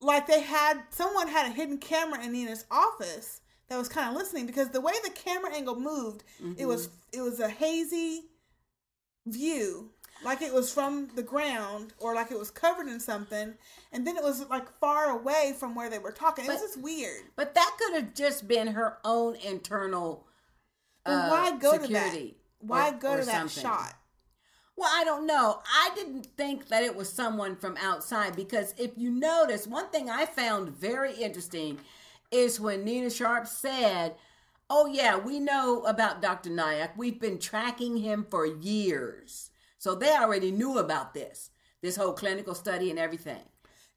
like they had, someone had a hidden camera in Nina's office that was kind of listening, because the way the camera angle moved, mm-hmm. it was it was a hazy view like it was from the ground or like it was covered in something, and then it was like far away from where they were talking. It but, was just weird. But that could have just been her own internal well, why go uh, security. To that? Why or, go to that something. Shot? Well, I don't know. I didn't think that it was someone from outside, because if you notice, one thing I found very interesting is when Nina Sharp said, oh yeah, we know about Doctor Nayak. We've been tracking him for years. So they already knew about this, this whole clinical study and everything.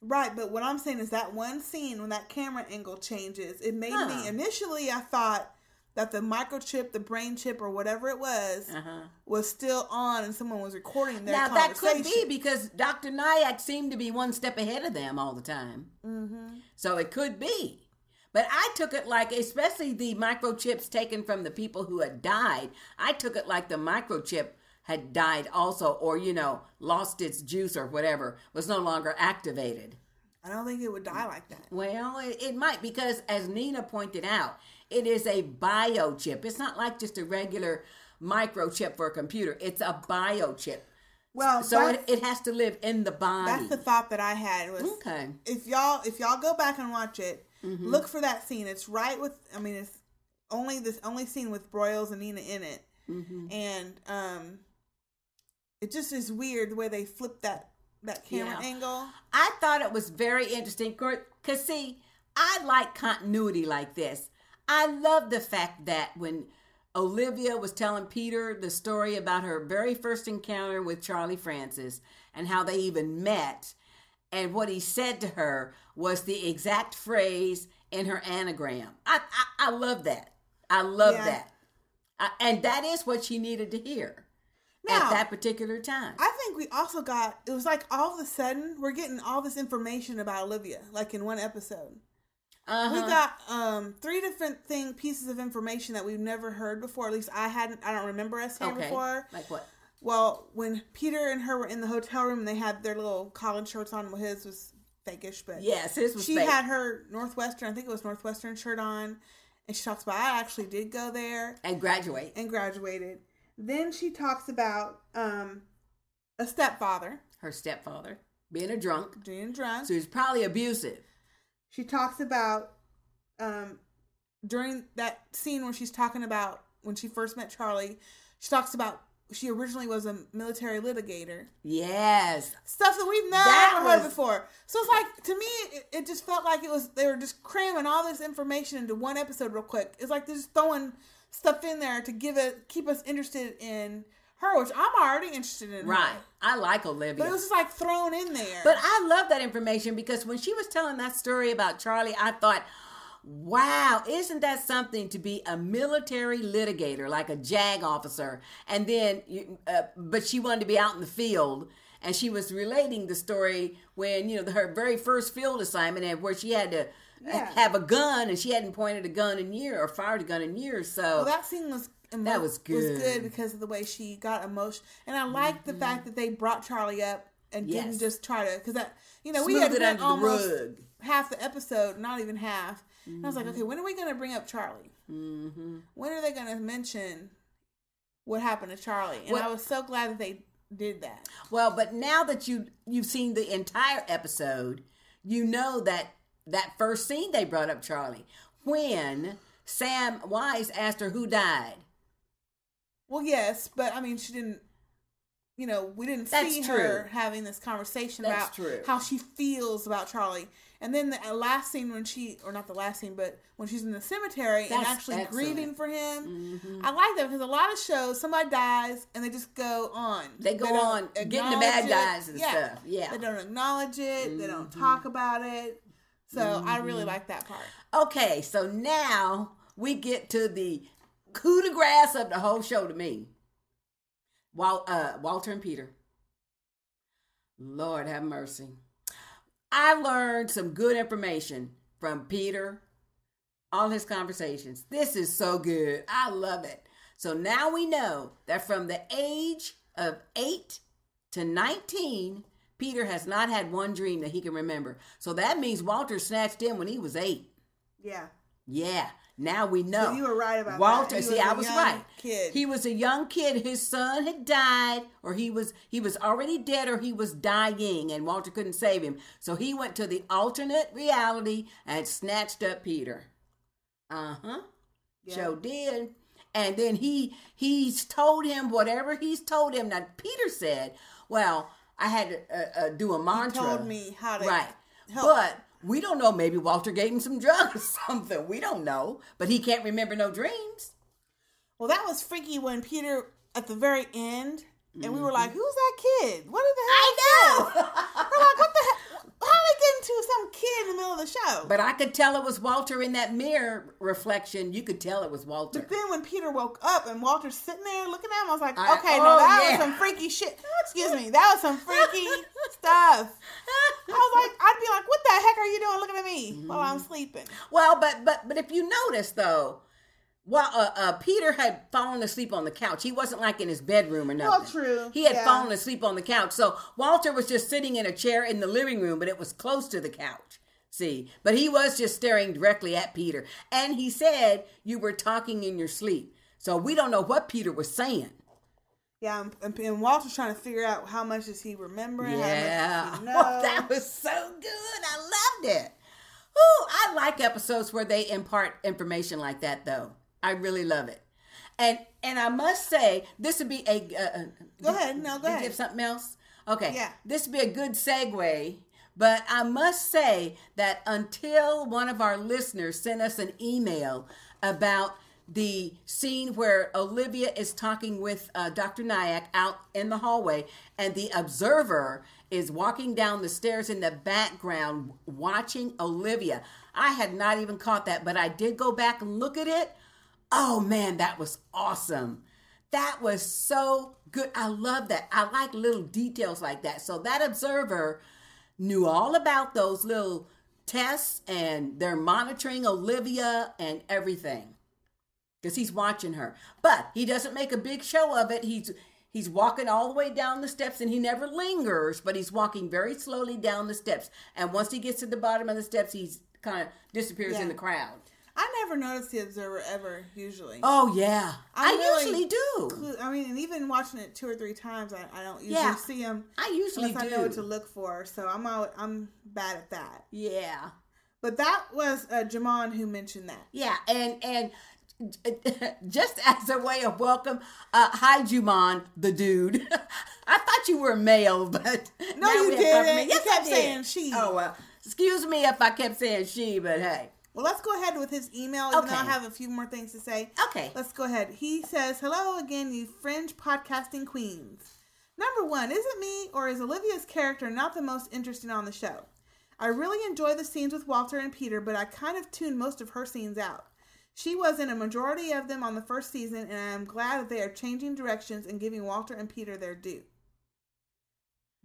Right, but what I'm saying is that one scene when that camera angle changes, it made huh. me, initially I thought that the microchip, the brain chip, or whatever it was, uh-huh. was still on and someone was recording their now, conversation. Now, that could be because Doctor Nayak seemed to be one step ahead of them all the time. Mm-hmm. So it could be. But I took it like, especially the microchips taken from the people who had died, I took it like the microchip had died also, or, you know, lost its juice or whatever, was no longer activated. I don't think it would die like that. Well, it, it might, because as Nina pointed out, it is a biochip. It's not like just a regular microchip for a computer. It's a biochip. Well, so it, it has to live in the body. That's the thought that I had. Was okay. If y'all if y'all go back and watch it, mm-hmm. look for that scene. It's right with. I mean, it's only this only scene with Broyles and Nina in it, mm-hmm. and um, it just is weird the way they flip that that camera yeah. angle. I thought it was very interesting, because see, I like continuity like this. I love the fact that when Olivia was telling Peter the story about her very first encounter with Charlie Francis and how they even met, and what he said to her was the exact phrase in her anagram. I I, I love that. I love yeah. that. I, and that is what she needed to hear now, at that particular time. I think we also got, it was like all of a sudden, we're getting all this information about Olivia, like in one episode. Uh-huh. We got um, three different thing pieces of information that we've never heard before. At least I hadn't. I don't remember us hearing okay. before. Like what? Well, when Peter and her were in the hotel room, and they had their little collared shirts on. Well, his was fakeish, but yes, his was. She fake. Had her Northwestern. I think it was Northwestern shirt on, and she talks about I actually did go there and graduate and graduated. Then she talks about um, a stepfather. Her stepfather being a drunk, being drunk. So he's probably abusive. She talks about, um, during that scene where she's talking about when she first met Charlie, she talks about she originally was a military litigator. Yes. Stuff that we've never that heard was... before. So it's like, to me, it, it just felt like it was, they were just cramming all this information into one episode real quick. It's like they're just throwing stuff in there to give it, keep us interested in her, which I'm already interested in. Right. Her. I like Olivia. But it was just like thrown in there. But I love that information, because when she was telling that story about Charlie, I thought, wow, isn't that something to be a military litigator, like a JAG officer? And then, uh, but she wanted to be out in the field, and she was relating the story when, you know, her very first field assignment, and where she had to yeah. have a gun, and she hadn't pointed a gun in years, or fired a gun in years, so. Well, that scene was And that was good. was good because of the way she got emotional, and I like mm-hmm. the fact that they brought Charlie up and yes. didn't just try to, because that you know Smooth we had almost rug. half the episode, not even half. Mm-hmm. And I was like, okay, when are we going to bring up Charlie? Mm-hmm. When are they going to mention what happened to Charlie? And well, I was so glad that they did that. Well, but now that you you've seen the entire episode, you know that that first scene they brought up Charlie when Sam Weiss asked her who died. Well, yes, but I mean, she didn't, you know, we didn't That's see true. her having this conversation That's about true. how she feels about Charlie. And then the last scene when she, or not the last scene, but when she's in the cemetery That's and actually excellent. grieving for him. Mm-hmm. I like that, because a lot of shows, somebody dies and they just go on. They go they on getting the bad guys and yeah. stuff. Yeah. They don't acknowledge it. Mm-hmm. They don't talk about it. So mm-hmm. I really like that part. Okay, so now we get to the coup de grace of the whole show to me. While uh, Walter and Peter. Lord have mercy. I learned some good information from Peter. All his conversations. This is so good. I love it. So now we know that from the age of eight to nineteen, Peter has not had one dream that he can remember. So that means Walter snatched in when he was eight. Yeah. Yeah. Now we know. So you were right about Walter. That. See, was I was right. Kid. He was a young kid. His son had died, or he was he was already dead, or he was dying, and Walter couldn't save him. So he went to the alternate reality and snatched up Peter. Uh huh. Yeah. Joe did, and then he he's told him whatever he's told him. Now Peter said, "Well, I had to uh, uh, do a mantra." He told me how to right, help. But. We don't know. Maybe Walter gave him some drugs or something. We don't know. But he can't remember no dreams. Well, that was freaky when Peter, at the very end, and mm-hmm. we were like, who's that kid? What the hell I know! We're like, what the hell? How are they getting to some kid in the middle of the show? But I could tell it was Walter in that mirror reflection. You could tell it was Walter. But then when Peter woke up and Walter's sitting there looking at him, I was like, I, okay, oh, no, that yeah. was some freaky shit. Excuse me. That was some freaky stuff. I was like, I'd be like, what the heck are you doing looking at me mm-hmm. while I'm sleeping? Well, but but but if you notice, though, while uh, uh, Peter had fallen asleep on the couch. He wasn't like in his bedroom or nothing. Well, true. He had yeah. fallen asleep on the couch. So Walter was just sitting in a chair in the living room, but it was close to the couch. See? But he was just staring directly at Peter. And he said, you were talking in your sleep. So we don't know what Peter was saying. Yeah, and, and Walter's trying to figure out how much is he remembering. Yeah. How much does he know? Oh, that was so good. I loved it. Ooh, I like episodes where they impart information like that, though. I really love it. And and I must say, this would be a... Uh, go ahead. No, go ahead. Did you have something else? Okay. Yeah. This would be a good segue, but I must say that until one of our listeners sent us an email about the scene where Olivia is talking with uh, Doctor Nayak out in the hallway, and the observer is walking down the stairs in the background watching Olivia. I had not even caught that, but I did go back and look at it. Oh, man, that was awesome. That was so good. I love that. I like little details like that. So that observer knew all about those little tests, and they're monitoring Olivia and everything because he's watching her. But he doesn't make a big show of it. He's he's walking all the way down the steps, and he never lingers, but he's walking very slowly down the steps. And once he gets to the bottom of the steps, he kind of disappears yeah. in the crowd. I never noticed the observer ever, usually. Oh, yeah. I, I really usually do. I mean, and even watching it two or three times, I, I don't usually yeah, see him. I usually do. I know what to look for, so I'm out, I'm bad at that. Yeah. But that was uh, Jamon who mentioned that. Yeah, and, and just as a way of welcome, uh, hi, Jamon, the dude. I thought you were male, but... No, you didn't. Yes, you kept saying she. Oh, well, excuse me if I kept saying she, but hey. Well, let's go ahead with his email, even okay. though I have a few more things to say. Okay. Let's go ahead. He says, hello again, you Fringe podcasting queens. Number one, is it me or is Olivia's character not the most interesting on the show? I really enjoy the scenes with Walter and Peter, but I kind of tuned most of her scenes out. She was in a majority of them on the first season, and I am glad that they are changing directions and giving Walter and Peter their due.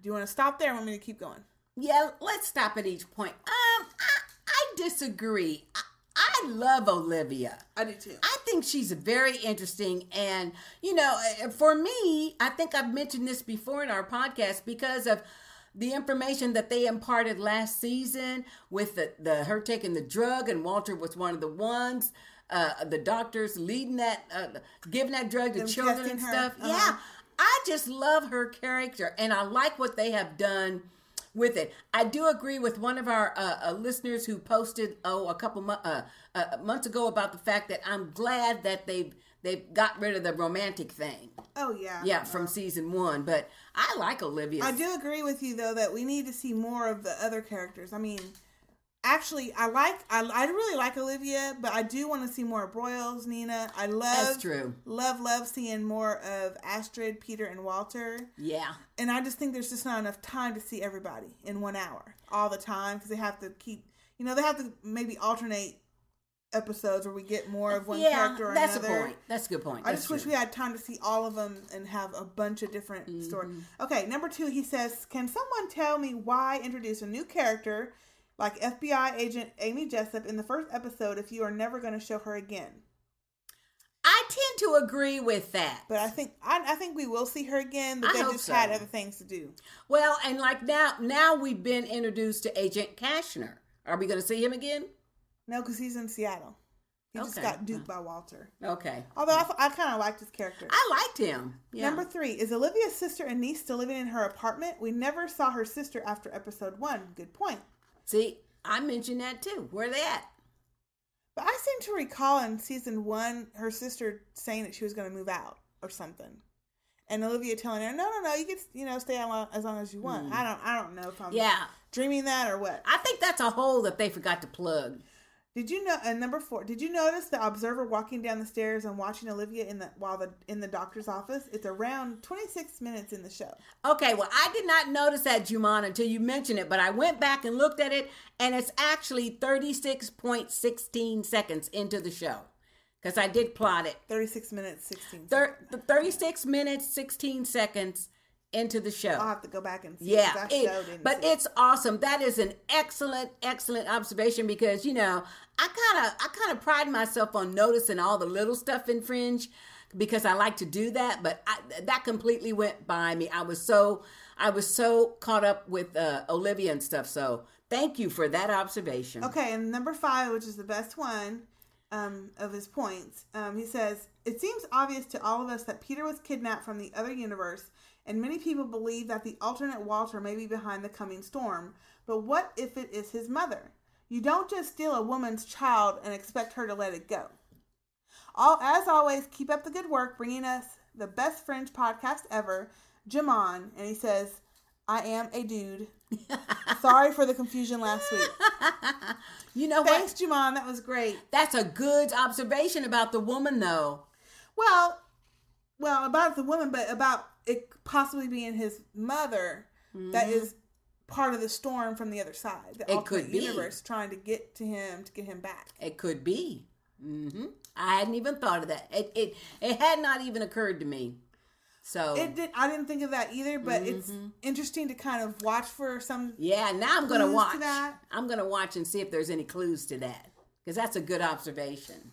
Do you want to stop there or want me to keep going? Yeah, let's stop at each point. Um, I... I disagree. I, I love Olivia. I do too. I think she's very interesting. And, you know, for me, I think I've mentioned this before in our podcast because of the information that they imparted last season with the, the her taking the drug, and Walter was one of the ones, uh, the doctors leading that, uh, giving that drug to Them children and stuff. Uh-huh. Yeah. I just love her character, and I like what they have done with it. I do agree with one of our uh, uh, listeners who posted oh a couple mu- uh, uh, months ago about the fact that I'm glad that they've they've got rid of the romantic thing. Oh yeah, yeah, from season one. But I like Olivia. I do agree with you though that we need to see more of the other characters. I mean, actually, I like I, I really like Olivia, but I do want to see more of Broyles, Nina. I love that's true. Love love seeing more of Astrid, Peter, and Walter. Yeah. And I just think there's just not enough time to see everybody in one hour all the time because they have to keep, you know, they have to maybe alternate episodes where we get more of one yeah, character or that's another. That's a point. That's a good point. I that's just true. wish we had time to see all of them and have a bunch of different mm-hmm. stories. Okay, number two, he says, can someone tell me why introduce a new character like F B I agent Amy Jessup in the first episode if you are never going to show her again? I tend to agree with that. But I think I, I think we will see her again, but I they just so. had other things to do. Well, and like now now we've been introduced to Agent Cashner. Are we going to see him again? No, because he's in Seattle. He okay. just got duped by Walter. Okay. Although I, I kind of liked his character. I liked him. Yeah. Number three, is Olivia's sister and niece still living in her apartment? We never saw her sister after episode one. Good point. See, I mentioned that too. Where are they at? But I seem to recall in season one, her sister saying that she was going to move out or something. And Olivia telling her, no, no, no, you can, you know, stay on as long as you want. Mm. I don't I don't know if I'm yeah. dreaming that or what. I think that's a hole that they forgot to plug. Did you know? And number four, did you notice the observer walking down the stairs and watching Olivia in the while the in the doctor's office? It's around twenty-six minutes in the show. Okay, well, I did not notice that, Juman, until you mentioned it, but I went back and looked at it, and it's actually thirty-six point sixteen seconds into the show, because I did plot it. Thirty-six minutes, sixteen. Thir- Thirty-six minutes, sixteen seconds into the show. I'll have to go back and see. Yeah, it, show but see. It's awesome. That is an excellent, excellent observation, because, you know, I kind of, I kind of pride myself on noticing all the little stuff in Fringe, because I like to do that. But I, that completely went by me. I was so, I was so caught up with uh, Olivia and stuff. So thank you for that observation. Okay, and number five, which is the best one um, of his points, um, he says, it seems obvious to all of us that Peter was kidnapped from the other universe. And many people believe that the alternate Walter may be behind the coming storm. But what if it is his mother? You don't just steal a woman's child and expect her to let it go. All, as always, keep up the good work, bringing us the best Fringe podcast ever, Jamon. And he says, I am a dude. Sorry for the confusion last week. You know Thanks, what? Thanks, Jamon. That was great. That's a good observation about the woman, though. Well, well, about the woman, but about it possibly being his mother mm-hmm. that is part of the storm from the other side. The it could be. Universe trying to get to him, to get him back. It could be. Mm-hmm. I hadn't even thought of that. It it it had not even occurred to me. So it did. I didn't think of that either. But mm-hmm. it's interesting to kind of watch for some. Yeah. Now I'm gonna watch. To that. I'm gonna watch and see if there's any clues to that, because that's a good observation.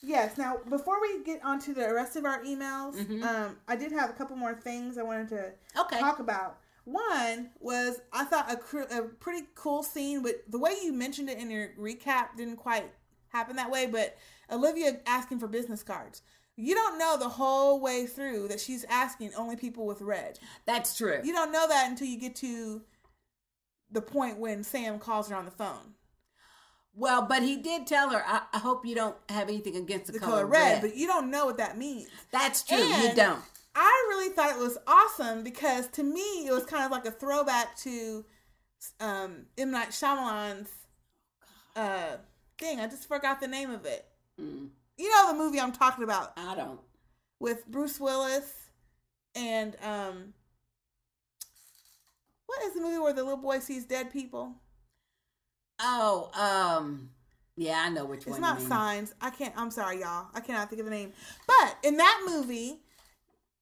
Yes. Now, before we get on to the rest of our emails, mm-hmm. um, I did have a couple more things I wanted to okay. talk about. One was, I thought a, cr- a pretty cool scene, but the way you mentioned it in your recap didn't quite happen that way, but Olivia asking for business cards. You don't know the whole way through that she's asking only people with red. That's true. You don't know that until you get to the point when Sam calls her on the phone. Well, but he did tell her, I, I hope you don't have anything against the, the color, color red. red. But you don't know what that means. That's true. And you don't. I really thought it was awesome, because to me, it was kind of like a throwback to um, M. Night Shyamalan's uh, thing. I just forgot the name of it. Mm. You know the movie I'm talking about. I don't. With Bruce Willis and um, what is the movie where the little boy sees dead people? Oh, um, yeah, I know which one. It's not Signs. I can't, I'm sorry, y'all. I cannot think of the name. But in that movie,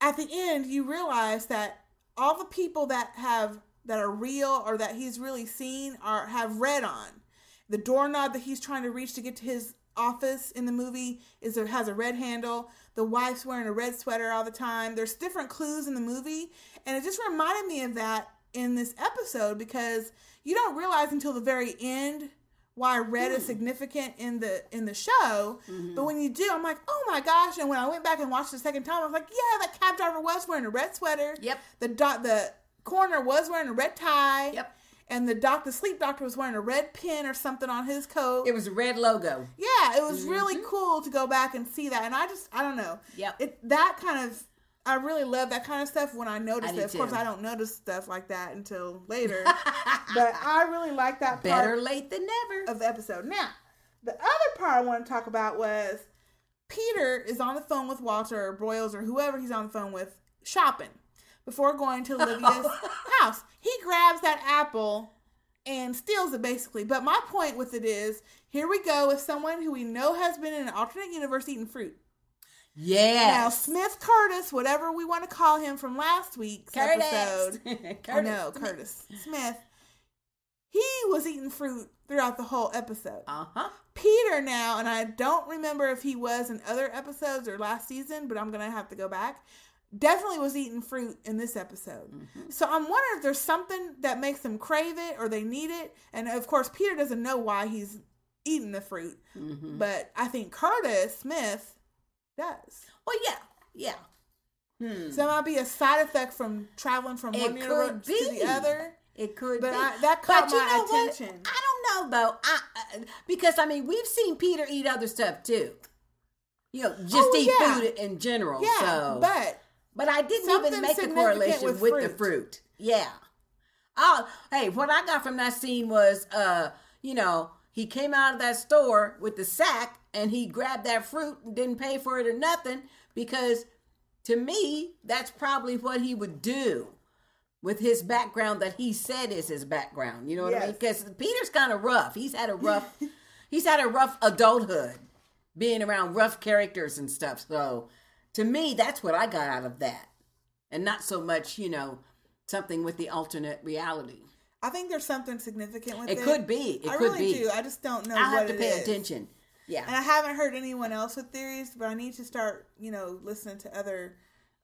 at the end, you realize that all the people that have, that are real or that he's really seen are, have red on. The doorknob that he's trying to reach to get to his office in the movie is, has a red handle. The wife's wearing a red sweater all the time. There's different clues in the movie. And it just reminded me of that in this episode, because you don't realize until the very end why red mm. is significant in the in the show. Mm-hmm. But when you do, I'm like, oh my gosh. And when I went back and watched the second time, I was like, yeah, that cab driver was wearing a red sweater. Yep. The doc, the coroner was wearing a red tie. Yep. And the doc, the sleep doctor was wearing a red pin or something on his coat. It was a red logo. Yeah, it was mm-hmm. really cool to go back and see that. And I just, I don't know. Yep. It, that kind of... I really love that kind of stuff when I notice I it. Of too. course, I don't notice stuff like that until later. But I really like that part. Better late than never. Of the episode. Now, the other part I want to talk about was Peter is on the phone with Walter or Broyles or whoever he's on the phone with shopping before going to Olivia's house. He grabs that apple and steals it, basically. But my point with it is, here we go with someone who we know has been in an alternate universe eating fruit. Yeah. Now, Smith Curtis, whatever we want to call him from last week's Curtis. episode. Curtis. Oh, no, Curtis Smith. He was eating fruit throughout the whole episode. Uh-huh. Peter now, and I don't remember if he was in other episodes or last season, but I'm going to have to go back, definitely was eating fruit in this episode. Mm-hmm. So I'm wondering if there's something that makes them crave it or they need it. And, of course, Peter doesn't know why he's eating the fruit. Mm-hmm. But I think Curtis Smith does. Well, yeah. Yeah. Hmm. So it might be a side effect from traveling from it one could be. to the other. It could but be. I, that caught but you my know attention. What? I don't know, though. I, uh, because, I mean, we've seen Peter eat other stuff, too. You know, just oh, eat yeah. food in general. Yeah, so. but... But I didn't even make the correlation with, with the fruit. Yeah. Oh, hey, what I got from that scene was, uh, you know, he came out of that store with the sack and he grabbed that fruit and didn't pay for it or nothing, because to me, that's probably what he would do with his background that he said is his background. You know what yes. I mean? Because Peter's kind of rough. He's had a rough, he's had a rough adulthood, being around rough characters and stuff. So to me, that's what I got out of that. And not so much, you know, something with the alternate reality. I think there's something significant with it. It could be. It I could really be. do. I just don't know I'll what it is. I have to pay attention. Yeah. And I haven't heard anyone else with theories, but I need to start, you know, listening to other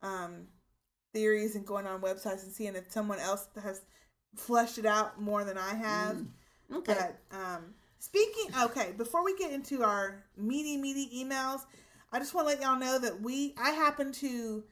um, theories and going on websites and seeing if someone else has fleshed it out more than I have. Mm. Okay. But, um, speaking, okay, before we get into our meaty, meaty emails, I just want to let y'all know that we, I happened to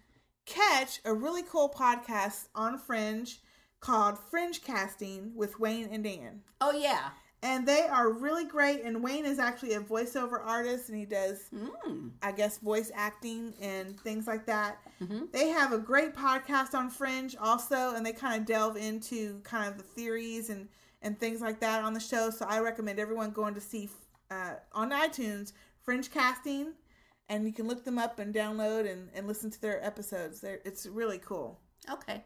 catch a really cool podcast on Fringe called Fringe Casting with Wayne and Dan. Oh, yeah. And they are really great. And Wayne is actually a voiceover artist, and he does, mm. I guess, voice acting and things like that. Mm-hmm. They have a great podcast on Fringe also, and they kind of delve into kind of the theories and, and things like that on the show. So I recommend everyone going to see uh, on iTunes Fringe Casting. And you can look them up and download and, and listen to their episodes. They're, it's really cool. Okay.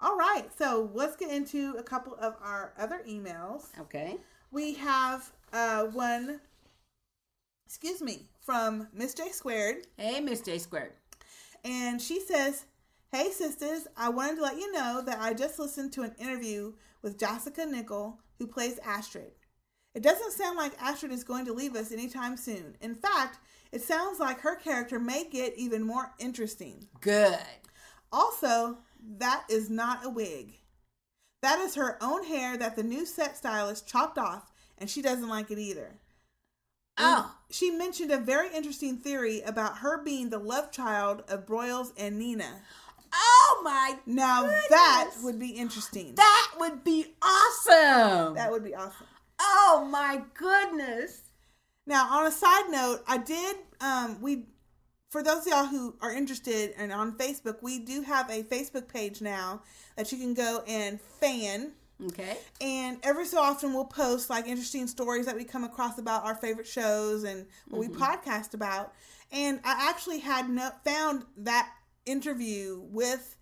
All right. So let's get into a couple of our other emails. Okay. We have uh, one, excuse me, from Miss J Squared. Hey, Miss J Squared. And she says, hey, sisters, I wanted to let you know that I just listened to an interview with Jasika Nicole, who plays Astrid. It doesn't sound like Astrid is going to leave us anytime soon. In fact, it sounds like her character may get even more interesting. Good. Also, that is not a wig. That is her own hair that the new set stylist chopped off, and she doesn't like it either. Oh. And she mentioned a very interesting theory about her being the love child of Broyles and Nina. Oh, my Now, goodness. That would be interesting. That would be awesome. That would be awesome. Oh, my goodness. Now, on a side note, I did, um, we, for those of y'all who are interested and on Facebook, we do have a Facebook page now that you can go and fan. Okay. And every so often we'll post like interesting stories that we come across about our favorite shows and what mm-hmm. we podcast about. And I actually had no, found that interview with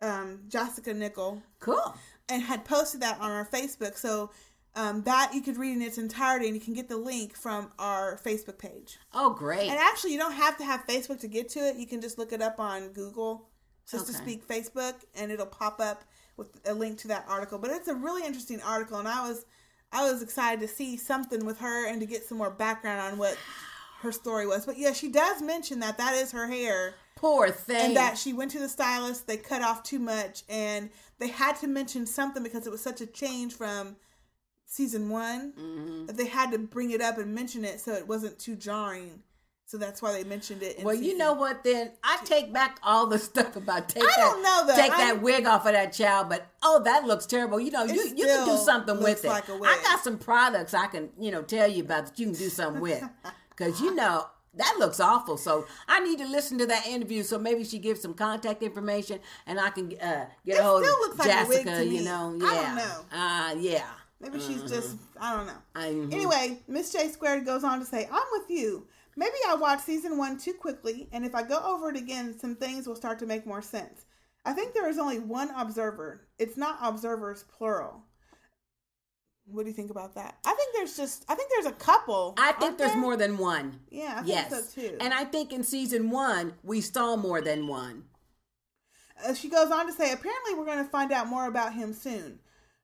um, Jasika Nicole. Cool. And had posted that on our Facebook. So Um, that you could read in its entirety, and you can get the link from our Facebook page. Oh, great. And actually, you don't have to have Facebook to get to it. You can just look it up on Google, Sistah Speak Facebook, and it'll pop up with a link to that article. But it's a really interesting article, and I was I was excited to see something with her and to get some more background on what her story was. But yeah, she does mention that that is her hair. Poor thing. And that she went to the stylist, they cut off too much, and they had to mention something because it was such a change from season one, mm-hmm. they had to bring it up and mention it so it wasn't too jarring. So that's why they mentioned it. In well, season. You know what? Then I take back all the stuff about take. I that, don't know that. Take I, that wig off of that child, but oh, that looks terrible. You know, you, you can do something with it. Like I got some products I can, you know, tell you about that you can do something with, because you know that looks awful. So I need to listen to that interview. So maybe she gives some contact information, and I can uh, get it a hold of like Jasika. You know, yeah, I don't know. Uh, yeah. Maybe she's just, I don't know. Mm-hmm. Anyway, Miss J Squared goes on to say, I'm with you. Maybe I watched season one too quickly, and if I go over it again, some things will start to make more sense. I think there is only one observer. It's not observers, plural. What do you think about that? I think there's just, I think there's a couple. I think there's there? more than one. Yeah, I yes. think so too. And I think in season one, we saw more than one. Uh, she goes on to say, apparently we're going to find out more about him soon.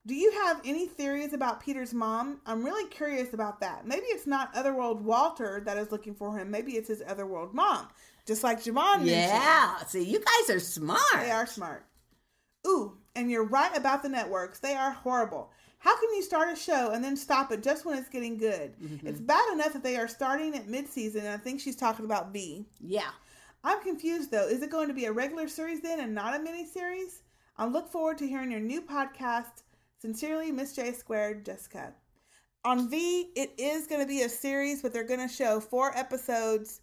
Do you have any theories about Peter's mom? I'm really curious about that. Maybe it's not Otherworld Walter that is looking for him. Maybe it's his Otherworld mom, just like Javon mentioned. Yeah, see, you guys are smart. They are smart. Ooh, and you're right about the networks. They are horrible. How can you start a show and then stop it just when it's getting good? Mm-hmm. It's bad enough that they are starting at mid-season, and I think she's talking about B. Yeah. I'm confused, though. Is it going to be a regular series then and not a mini-series? I'll look forward to hearing your new podcast. Sincerely, Miss J Squared, Jasika. On V, it is going to be a series, but they're going to show four episodes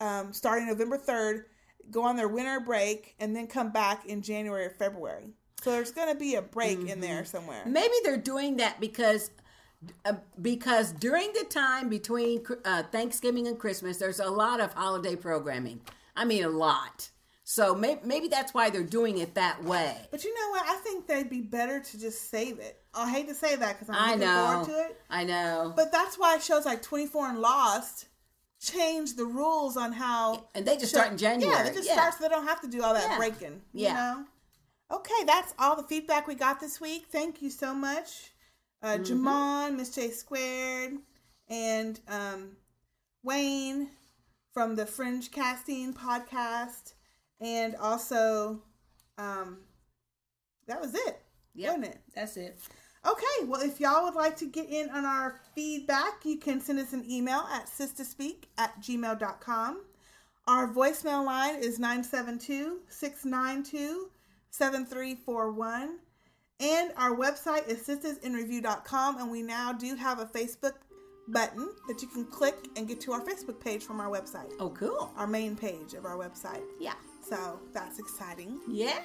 um, starting November third, go on their winter break, and then come back in January or February. So there's going to be a break mm-hmm. in there somewhere. Maybe they're doing that because uh, because during the time between uh, Thanksgiving and Christmas, there's a lot of holiday programming. I mean, a lot. So may- maybe that's why they're doing it that way. But you know what? I think they'd be better to just save it. I hate to say that because I'm looking forward to it. I know. But that's why shows like twenty-four and Lost change the rules on how... And they just show- start in January. Yeah, they just yeah. start so they don't have to do all that yeah. breaking. You yeah. know? Okay, that's all the feedback we got this week. Thank you so much. Uh, mm-hmm. Jamon, Miss J Squared, and um, Wayne from the Fringe Casting podcast. And also, um, that was it, yep, wasn't it? That's it. Okay, well, if y'all would like to get in on our feedback, you can send us an email at sistah speak at gmail dot com. Our voicemail line is nine seven two, six nine two, seven three four one. And our website is sistahs in review dot com, and we now do have a Facebook button that you can click and get to our Facebook page from our website. Oh, cool. Our main page of our website. Yeah. So that's exciting. Yeah.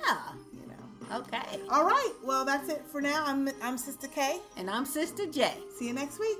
You know. Okay. All right. Well, that's it for now. I'm I'm Sistah K. And I'm Sistah J. See you next week.